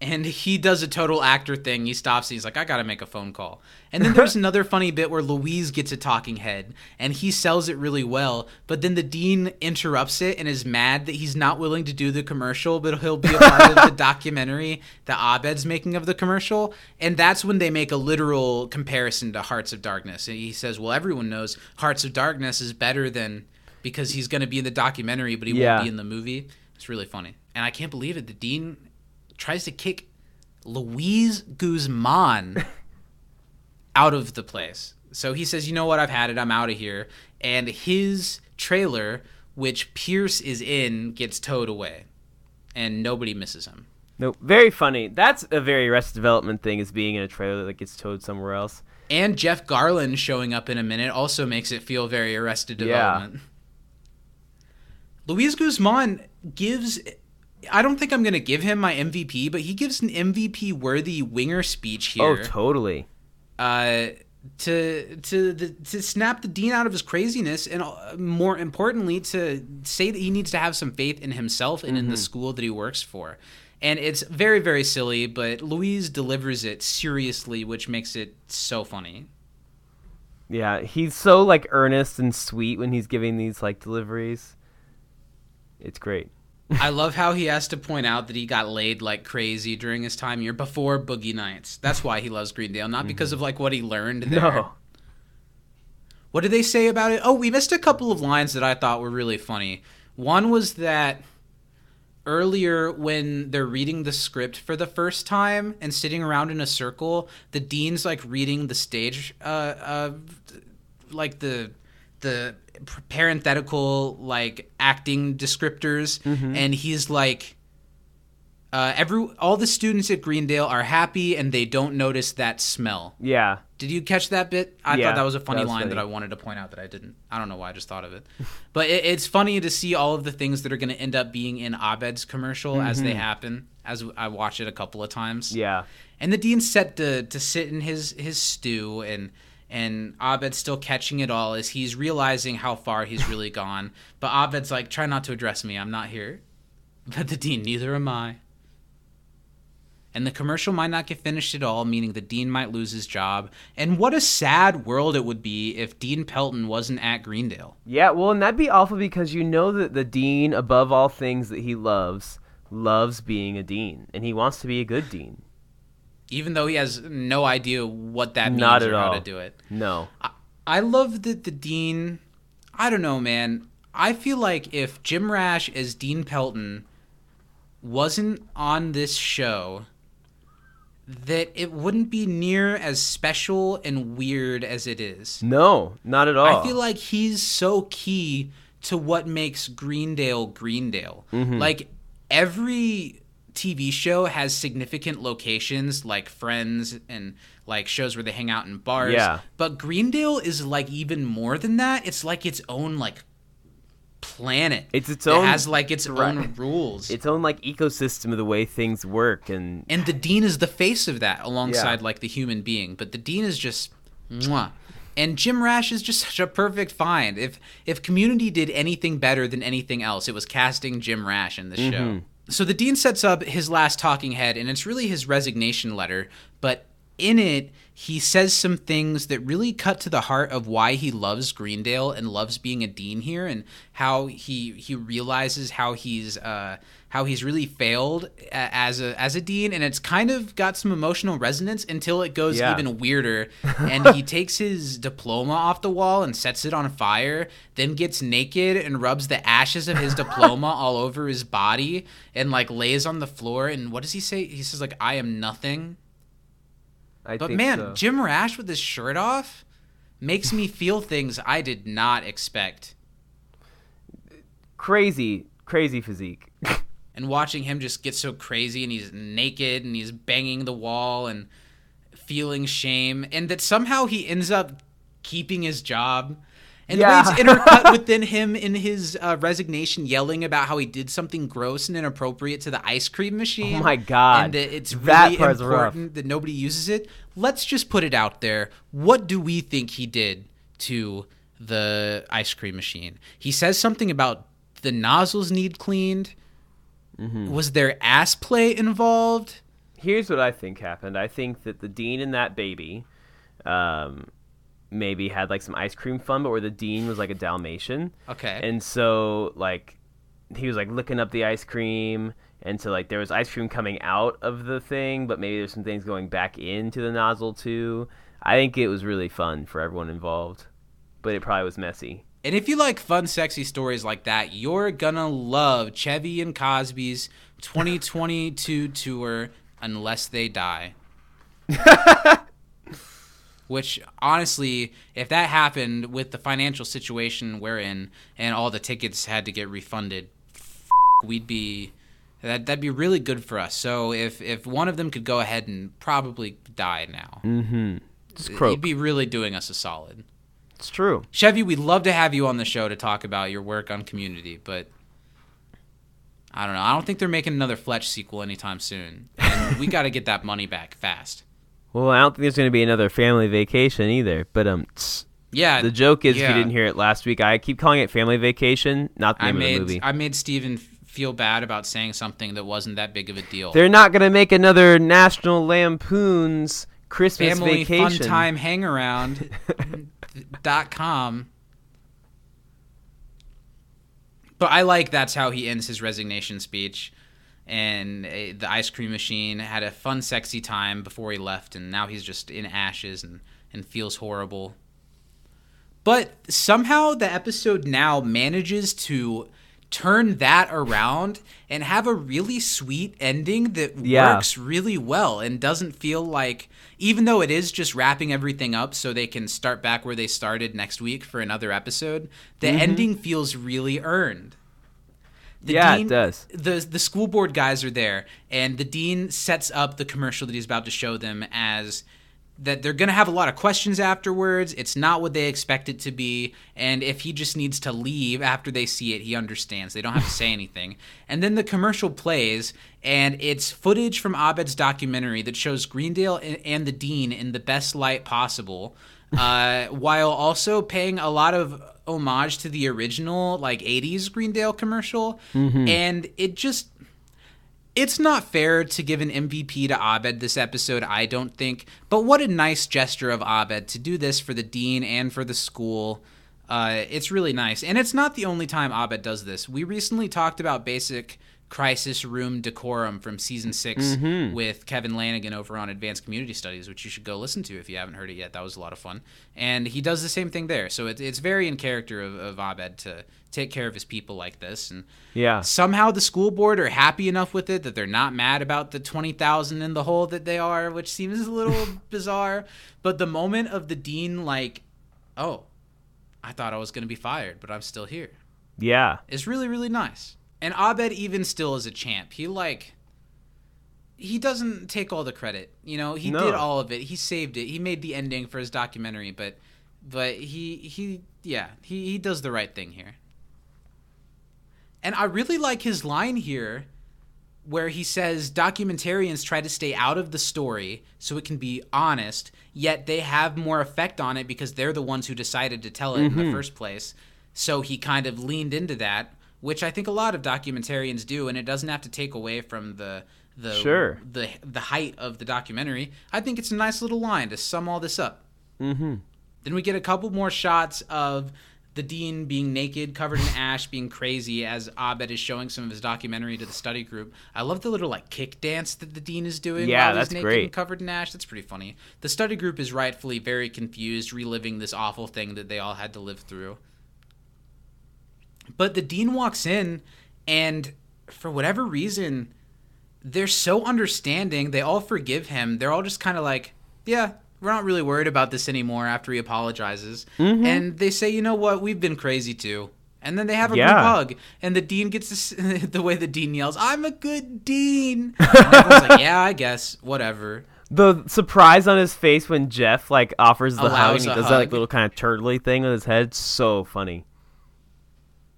And he does a total actor thing. He stops and he's like, I gotta make a phone call. And then there's another funny bit where Luis gets a talking head, and he sells it really well, but then the dean interrupts it and is mad that he's not willing to do the commercial, but he'll be a part of the documentary that Abed's making of the commercial. And that's when they make a literal comparison to Hearts of Darkness. And he says, well, everyone knows Hearts of Darkness is better than, because he's going to be in the documentary, but he yeah. won't be in the movie. It's really funny. And I can't believe it. The dean tries to kick Luis Guzman out of the place. So he says, you know what, I've had it, I'm out of here. And his trailer, which Pierce is in, gets towed away. And nobody misses him. Nope. Very funny. That's a very Arrested Development thing, is being in a trailer that gets towed somewhere else. And Jeff Garland showing up in a minute also makes it feel very Arrested Development. Yeah. Luis Guzman gives... I don't think I'm going to give him my M V P, but he gives an M V P-worthy winger speech here. Oh, totally. Uh, to to the, to snap the dean out of his craziness, and more importantly, to say that he needs to have some faith in himself and mm-hmm. in the school that he works for. And it's very, very silly, but Louise delivers it seriously, which makes it so funny. Yeah, he's so like earnest and sweet when he's giving these like deliveries. It's great. I love how he has to point out that he got laid like crazy during his time here before Boogie Nights. That's why he loves Greendale, not because of like what he learned there. No. What did they say about it? Oh, we missed a couple of lines that I thought were really funny. One was that earlier when they're reading the script for the first time and sitting around in a circle, the dean's like reading the stage, uh, uh like the the... parenthetical like acting descriptors mm-hmm. and he's like uh every all the students at Greendale are happy and they don't notice that smell. Yeah, did you catch that bit? I yeah, thought that was a funny that was line funny. That I wanted to point out that I didn't. I don't know why I just thought of it. But it, it's funny to see all of the things that are going to end up being in Abed's commercial mm-hmm. as they happen, as I watch it a couple of times. Yeah, and the dean's set to to sit in his his stew, and And Abed's still catching it all as he's realizing how far he's really gone. But Abed's like, try not to address me. I'm not here. But the dean, neither am I. And the commercial might not get finished at all, meaning the dean might lose his job. And what a sad world it would be if Dean Pelton wasn't at Greendale. Yeah, well, and that'd be awful, because you know that the dean, above all things that he loves, loves being a dean. And he wants to be a good dean. Even though he has no idea what that means Not at or all. How to do it. No. I, I love that the dean... I don't know, man. I feel like if Jim Rash as Dean Pelton wasn't on this show, that it wouldn't be near as special and weird as it is. No, not at all. I feel like he's so key to what makes Greendale Greendale. Mm-hmm. Like, every... T V show has significant locations like Friends and like shows where they hang out in bars. Yeah. But Greendale is like even more than that. It's like its own like planet. It's its own. It has like its right. own rules. Its own like ecosystem of the way things work. And and the dean is the face of that alongside yeah. like the human being. But the dean is just mwah. And Jim Rash is just such a perfect find. If if Community did anything better than anything else, it was casting Jim Rash in this mm-hmm. show. So the dean sets up his last talking head, and it's really his resignation letter, but in it, he says some things that really cut to the heart of why he loves Greendale and loves being a dean here, and how he he realizes how he's uh, how he's really failed as a as a dean, and it's kind of got some emotional resonance until it goes yeah. even weirder, and he takes his diploma off the wall and sets it on fire, then gets naked and rubs the ashes of his diploma all over his body, and like lays on the floor, and what does he say? He says like, I am nothing. I but think man, so. Jim Rash with his shirt off makes me feel things I did not expect. Crazy, crazy physique. And watching him just get so crazy, and he's naked, and he's banging the wall, and feeling shame, and that somehow he ends up keeping his job. And yeah. the way it's intercut within him in his uh, resignation, yelling about how he did something gross and inappropriate to the ice cream machine. Oh, my God. And that it's really that important rough. That nobody uses it. Let's just put it out there. What do we think he did to the ice cream machine? He says something about the nozzles need cleaned. Mm-hmm. Was there ass play involved? Here's what I think happened. I think that the dean and that baby... Um, maybe had like some ice cream fun, but where the dean was like a Dalmatian. Okay. And so like he was like licking up the ice cream, and so like there was ice cream coming out of the thing, but maybe there's some things going back into the nozzle too. I think it was really fun for everyone involved, but it probably was messy. And if you like fun, sexy stories like that, you're gonna love Chevy and Cosby's twenty twenty-two tour, Unless They Die. Which, honestly, if that happened with the financial situation we're in and all the tickets had to get refunded, f- we'd be that that'd be really good for us. So if if one of them could go ahead and probably die now, mm-hmm. he'd be really doing us a solid. It's true, Chevy. We'd love to have you on the show to talk about your work on Community, but I don't know. I don't think they're making another Fletch sequel anytime soon. And we got to get that money back fast. Well, I don't think there's going to be another Family Vacation either, but um, tss. yeah. The joke is, yeah. if you didn't hear it last week, I keep calling it Family Vacation, not the name I made, of the movie. I made Steven feel bad about saying something that wasn't that big of a deal. They're not going to make another National Lampoon's Christmas Family Vacation. Family Funtime Hangaround dot com. But I like that's how he ends his resignation speech. And the ice cream machine had a fun, sexy time before he left, and now he's just in ashes and, and feels horrible. But somehow the episode now manages to turn that around and have a really sweet ending that yeah. works really well and doesn't feel like, even though it is just wrapping everything up so they can start back where they started next week for another episode, the mm-hmm. ending feels really earned. The yeah, dean, it does. The, the school board guys are there, and the dean sets up the commercial that he's about to show them as that they're going to have a lot of questions afterwards. It's not what they expect it to be, and if he just needs to leave after they see it, he understands. They don't have to say anything. And then the commercial plays, and it's footage from Abed's documentary that shows Greendale and, and the dean in the best light possible, uh, while also paying a lot of homage to the original like eighties Greendale commercial, mm-hmm. and it just it's not fair to give an M V P to Abed this episode, I don't think, but what a nice gesture of Abed to do this for the dean and for the school. Uh it's really nice, and it's not the only time Abed does this. We recently talked about basic crisis room decorum from season six mm-hmm. with Kevin Lanigan over on Advanced Community Studies, which you should go listen to if you haven't heard it yet. That was a lot of fun, and he does the same thing there. So it, it's very in character of, of Abed to take care of his people like this. And yeah, somehow the school board are happy enough with it that they're not mad about the twenty thousand in the hole that they are, which seems a little bizarre. But the moment of the dean, like, oh, I thought I was going to be fired, but I'm still here. Yeah, it's really really nice. And Abed even still is a champ. He, like, he doesn't take all the credit. You know, he no. did all of it. He saved it. He made the ending for his documentary. But, but he, he yeah, he, he does the right thing here. And I really like his line here where he says, documentarians try to stay out of the story so it can be honest, yet they have more effect on it because they're the ones who decided to tell it mm-hmm. in the first place. So he kind of leaned into that, which I think a lot of documentarians do, and it doesn't have to take away from the the sure. the the height of the documentary. I think it's a nice little line to sum all this up. Mm-hmm. Then we get a couple more shots of the dean being naked, covered in ash, being crazy as Abed is showing some of his documentary to the study group. I love the little like kick dance that the dean is doing yeah, while that's he's naked great. And covered in ash. That's pretty funny. The study group is rightfully very confused, reliving this awful thing that they all had to live through. But the dean walks in, and for whatever reason, they're so understanding. They all forgive him. They're all just kind of like, yeah, we're not really worried about this anymore after he apologizes. Mm-hmm. And they say, you know what, we've been crazy too. And then they have a yeah. big hug. And the dean gets to, the way the dean yells, I'm a good dean. And everyone's like, yeah, I guess, whatever. The surprise on his face when Jeff like offers the hug and he does that like, little kind of turtly thing with his head, so funny.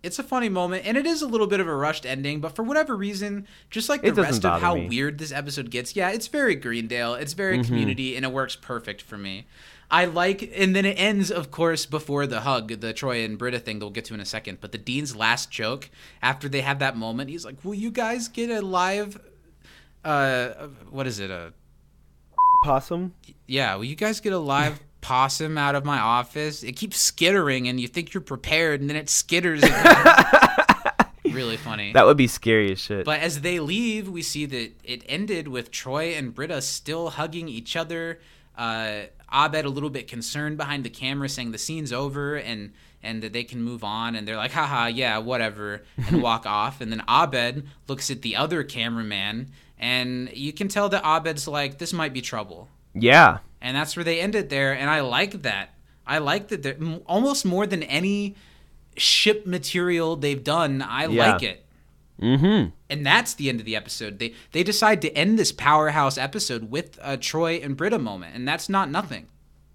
It's a funny moment, and it is a little bit of a rushed ending, but for whatever reason, just like the rest of how me. weird this episode gets, yeah, it's very Greendale, it's very mm-hmm. Community, and it works perfect for me. I like, and then it ends, of course, before the hug, the Troy and Britta thing they'll get to in a second, but the Dean's last joke, after they have that moment, he's like, will you guys get a live, uh, what is it, a... possum? Yeah, will you guys get a live... possum out of my office. It keeps skittering and you think you're prepared and then it skitters really funny. That would be scary as shit. But as they leave, we see that it ended with Troy and Britta still hugging each other, uh Abed a little bit concerned behind the camera saying the scene's over and and that they can move on, and they're like, haha, yeah, whatever, and walk off. And then Abed looks at the other cameraman and you can tell that Abed's like, this might be trouble. Yeah. And that's where they ended there, and I like that. I like that they're, almost more than any ship material they've done, I yeah. like it. Mm-hmm. And that's the end of the episode. They they decide to end this powerhouse episode with a Troy and Britta moment, and that's not nothing.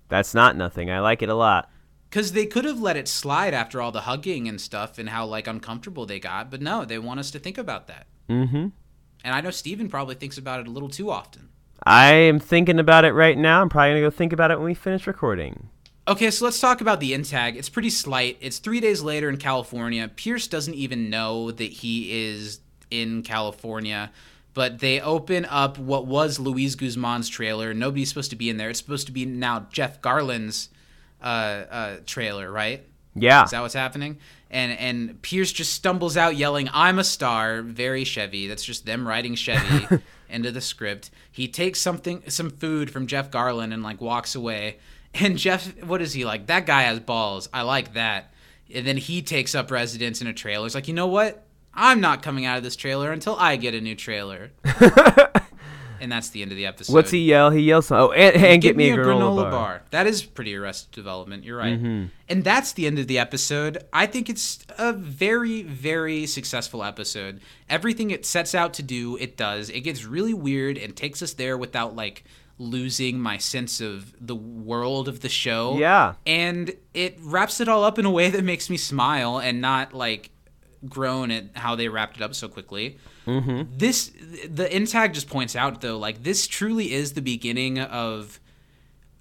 That's not nothing. I like it a lot. Because they could have let it slide after all the hugging and stuff and how like uncomfortable they got, but no, they want us to think about that. Mm-hmm. And I know Steven probably thinks about it a little too often. I am thinking about it right now. I'm probably going to go think about it when we finish recording. Okay, so let's talk about the end tag. It's pretty slight. It's three days later in California. Pierce doesn't even know that he is in California, but they open up what was Luis Guzman's trailer. Nobody's supposed to be in there. It's supposed to be now Jeff Garland's uh, uh, trailer, right? Yeah. Is that what's happening? And and Pierce just stumbles out yelling, I'm a star, very Chevy. That's just them writing Chevy into the script. He takes something, some food from Jeff Garland and, like, walks away. And Jeff, what is he like? That guy has balls. I like that. And then he takes up residence in a trailer. He's like, you know what? I'm not coming out of this trailer until I get a new trailer. And that's the end of the episode. What's he yell? He yells, oh, and, and, and get, get me a granola, granola bar. bar. That is pretty Arrested Development. You're right. Mm-hmm. And that's the end of the episode. I think it's a very, very successful episode. Everything it sets out to do, it does. It gets really weird and takes us there without, like, losing my sense of the world of the show. Yeah. And it wraps it all up in a way that makes me smile and not, like, groan at how they wrapped it up so quickly. Mm-hmm. This the end tag just points out though, like this truly is the beginning of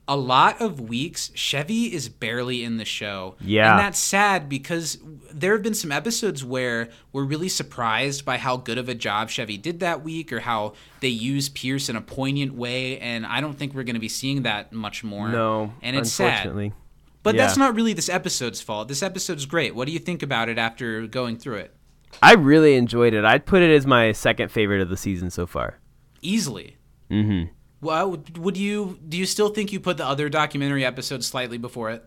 a lot of weeks. Chevy is barely in the show, yeah, and that's sad because there have been some episodes where we're really surprised by how good of a job Chevy did that week, or how they use Pierce in a poignant way. And I don't think we're going to be seeing that much more. No, and it's unfortunately sad. But yeah. That's not really this episode's fault. This episode's great. What do you think about it after going through it? I really enjoyed it. I'd put it as my second favorite of the season so far. Easily. Mm-hmm. Well, would you? Do you still think you put the other documentary episode slightly before it?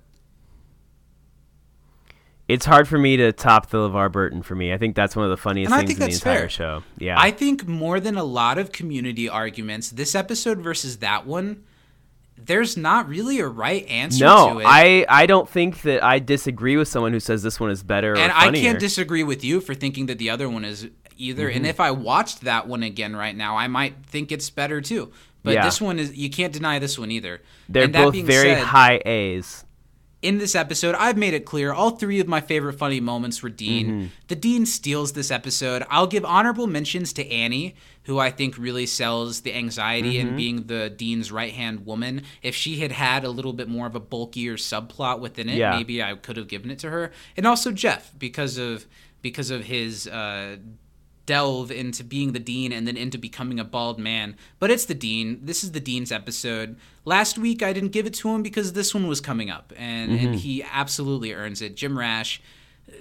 It's hard for me to top the LeVar Burton for me. I think that's one of the funniest things in the entire fair. show. Yeah. I think more than a lot of Community arguments, this episode versus that one, there's not really a right answer no, to it. No, I, I don't think that I disagree with someone who says this one is better and or funnier. And I can't disagree with you for thinking that the other one is either. Mm-hmm. And if I watched that one again right now, I might think it's better too. But yeah. This one is, you can't deny this one either. They're and both very said, high A's. In this episode, I've made it clear all three of my favorite funny moments were Dean. Mm-hmm. The Dean steals this episode. I'll give honorable mentions to Annie, who I think really sells the anxiety mm-hmm. in being the Dean's right-hand woman. If she had had a little bit more of a bulkier subplot within it, yeah. maybe I could have given it to her. And also Jeff, because of because of his uh, delve into being the Dean and then into becoming a bald man. But it's the Dean. This is the Dean's episode. Last week, I didn't give it to him because this one was coming up, and, mm-hmm. and he absolutely earns it. Jim Rash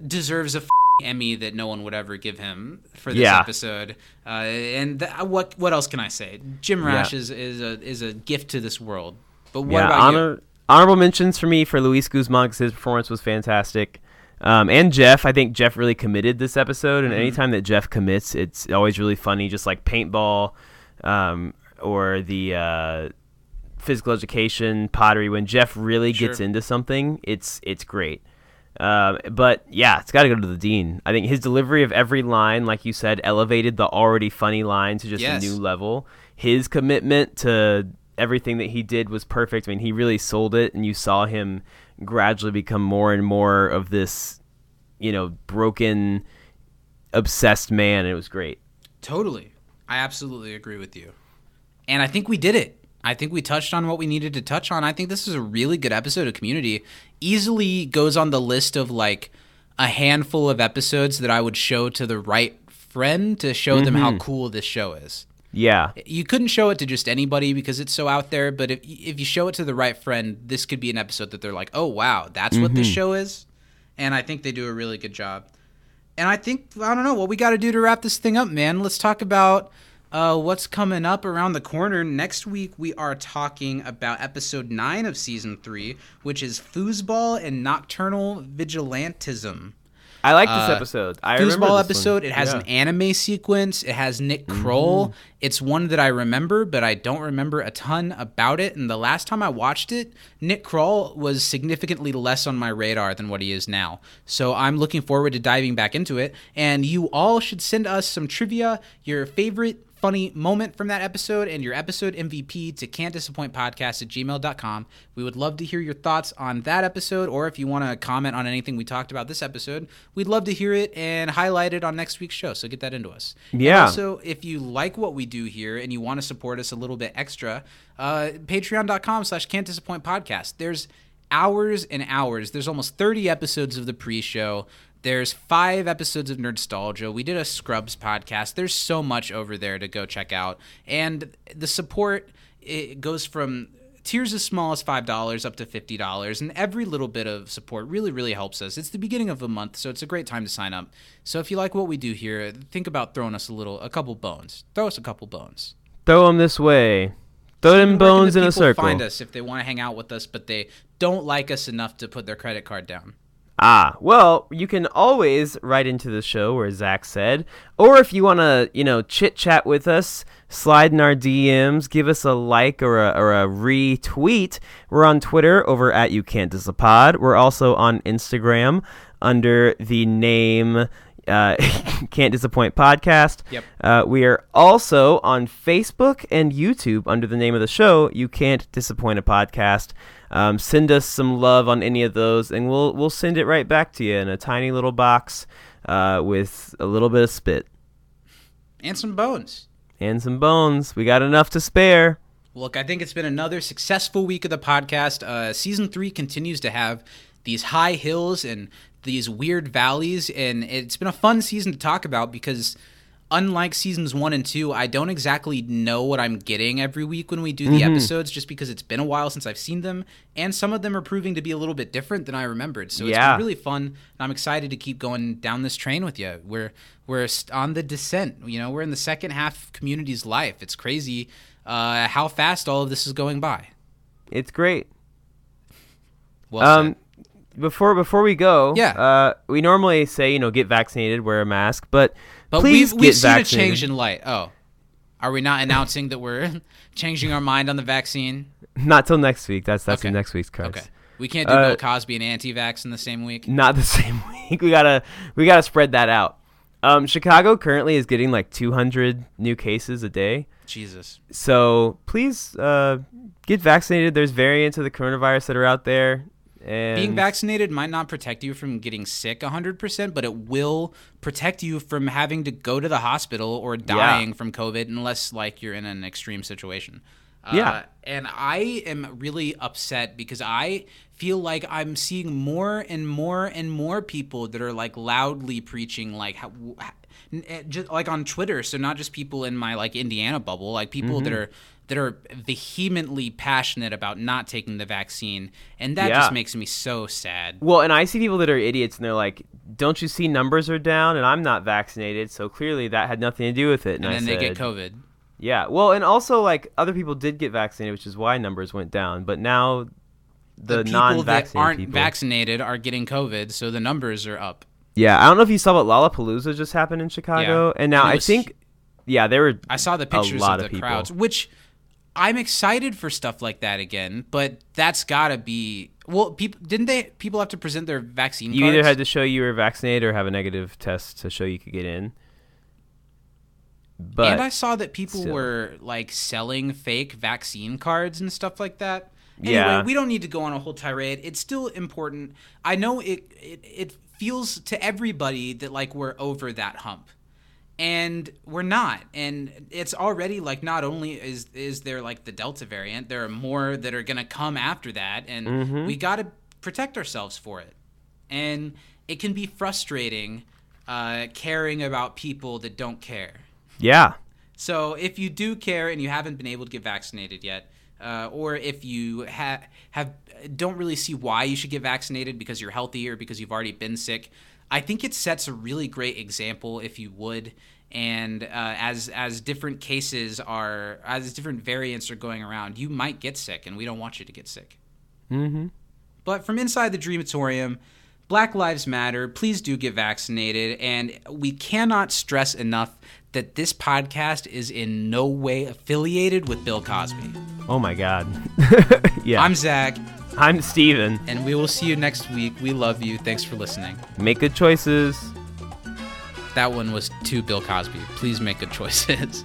deserves a f- Emmy that no one would ever give him for this yeah. episode. Uh, and th- what what else can I say? Jim Rash yeah. is is a is a gift to this world. But what yeah, about honor- you? Honorable mentions for me for Luis Guzman because his performance was fantastic. Um, and Jeff, I think Jeff really committed this episode, and mm-hmm. anytime that Jeff commits, it's always really funny, just like paintball um, or the... Uh, Physical Education, pottery, when Jeff really sure. gets into something, it's it's great. Uh, but yeah, it's got to go to the dean. I think his delivery of every line, like you said, elevated the already funny line to just yes. a new level. His commitment to everything that he did was perfect. I mean, he really sold it, and you saw him gradually become more and more of this, you know, broken, obsessed man. It was great. Totally. I absolutely agree with you. And I think we did it. I think we touched on what we needed to touch on. I think this is a really good episode of Community. Easily goes on the list of like a handful of episodes that I would show to the right friend to show mm-hmm. them how cool this show is. Yeah. You couldn't show it to just anybody because it's so out there, but if if you show it to the right friend, this could be an episode that they're like, oh, wow, that's mm-hmm. what this show is. And I think they do a really good job. And I think, I don't know, what we got to do to wrap this thing up, man. Let's talk about... Uh, what's coming up around the corner. Next week, we are talking about episode nine of season three, which is Foosball and Nocturnal Vigilantism. I like this uh, episode. I Foosball episode. One. It has yeah. an anime sequence. It has Nick Kroll. Mm-hmm. It's one that I remember, but I don't remember a ton about it. And the last time I watched it, Nick Kroll was significantly less on my radar than what he is now. So I'm looking forward to diving back into it. And you all should send us some trivia, your favorite funny moment from that episode, and your episode M V P to can't disappoint podcast at gmail dot com. We would love to hear your thoughts on that episode, or if you want to comment on anything we talked about this episode, we'd love to hear it and highlight it on next week's show, so get that into us. Yeah. And also, if you like what we do here and you want to support us a little bit extra, uh, patreon dot com slash can't disappoint podcast. There's hours and hours. There's almost thirty episodes of the pre-show. There's five episodes of Nerdstalgia. We did a Scrubs podcast. There's so much over there to go check out. And the support, it goes from tiers as small as five dollars up to fifty dollars. And every little bit of support really, really helps us. It's the beginning of a month, so it's a great time to sign up. So if you like what we do here, think about throwing us a little, a couple bones. Throw us a couple bones. Throw them this way. Throw them bones in a circle. Find us if they want to hang out with us, but they don't like us enough to put their credit card down. Ah, well, you can always write into the show, where Zach said, or if you want to, you know, chit-chat with us, slide in our D Ms, give us a like or a, or a retweet. We're on Twitter over at You Can't Disapod. We're also on Instagram under the name uh, Can't Disappoint Podcast. Yep. Uh, we are also on Facebook and YouTube under the name of the show, You Can't Disappoint a Podcast. Um, send us some love on any of those, and we'll we'll send it right back to you in a tiny little box uh, with a little bit of spit. And some bones. And some bones. We got enough to spare. Look, I think it's been another successful week of the podcast. Uh, season three continues to have these high hills and these weird valleys, and it's been a fun season to talk about because... unlike seasons one and two, I don't exactly know what I'm getting every week when we do the mm-hmm. episodes, just because it's been a while since I've seen them, and some of them are proving to be a little bit different than I remembered. So yeah. It's been really fun, and I'm excited to keep going down this train with you. We're we're on the descent. You know, we're in the second half of Community's life. It's crazy uh, how fast all of this is going by. It's great. Well um, said. Before before we go, yeah. uh, we normally say, you know, get vaccinated, wear a mask, but. But Please we've, we've seen vaccinated. a change in light. Oh, are we not announcing that we're changing our mind on the vaccine? Not till next week. That's that's okay. in next week's cards. Okay, we can't do Bill uh, Cosby and anti-vax in the same week. Not the same week. We gotta we gotta spread that out. Um, Chicago currently is getting like two hundred new cases a day. Jesus. So please uh, get vaccinated. There's variants of the coronavirus that are out there. And being vaccinated might not protect you from getting sick one hundred percent, but it will protect you from having to go to the hospital or dying yeah. from COVID unless, like, you're in an extreme situation. Yeah. Uh, and I am really upset because I feel like I'm seeing more and more and more people that are, like, loudly preaching, like, how, just like on Twitter, so not just people in my, like, Indiana bubble, like people mm-hmm. that are – that are vehemently passionate about not taking the vaccine, and that yeah. just makes me so sad. Well, and I see people that are idiots, and they're like, don't you see numbers are down, and I'm not vaccinated, so clearly that had nothing to do with it. And, and then I said, they get COVID. Yeah, well, and also, like, other people did get vaccinated, which is why numbers went down, but now the, the people non-vaccinated that aren't people... vaccinated are getting COVID, so the numbers are up. Yeah, I don't know if you saw what Lollapalooza just happened in Chicago, yeah. and now and I think, yeah, there were I saw the pictures a lot of, of the people. crowds, which... I'm excited for stuff like that again, but that's gotta be well. People didn't they? People have to present their vaccine. You cards? Either had to show you were vaccinated or have a negative test to show you could get in. But and I saw that people still. were like selling fake vaccine cards and stuff like that. Anyway, yeah. we don't need to go on a whole tirade. It's still important. I know it. It, it feels to everybody that like we're over that hump. And we're not, and it's already like not only is is there like the Delta variant, there are more that are gonna come after that, and mm-hmm. we gotta protect ourselves for it. And it can be frustrating uh, caring about people that don't care. Yeah. So if you do care and you haven't been able to get vaccinated yet, uh, or if you ha- have don't really see why you should get vaccinated because you're healthy or because you've already been sick. I think it sets a really great example if you would, and uh, as as different cases are, as different variants are going around, you might get sick, and we don't want you to get sick. Mm-hmm. But from inside the Dreamatorium, Black Lives Matter, please do get vaccinated, and we cannot stress enough that this podcast is in no way affiliated with Bill Cosby. Oh my God. Yeah. I'm Zach. I'm Steven. And we will see you next week. We love you. Thanks for listening. Make good choices. That one was to Bill Cosby. Please make good choices.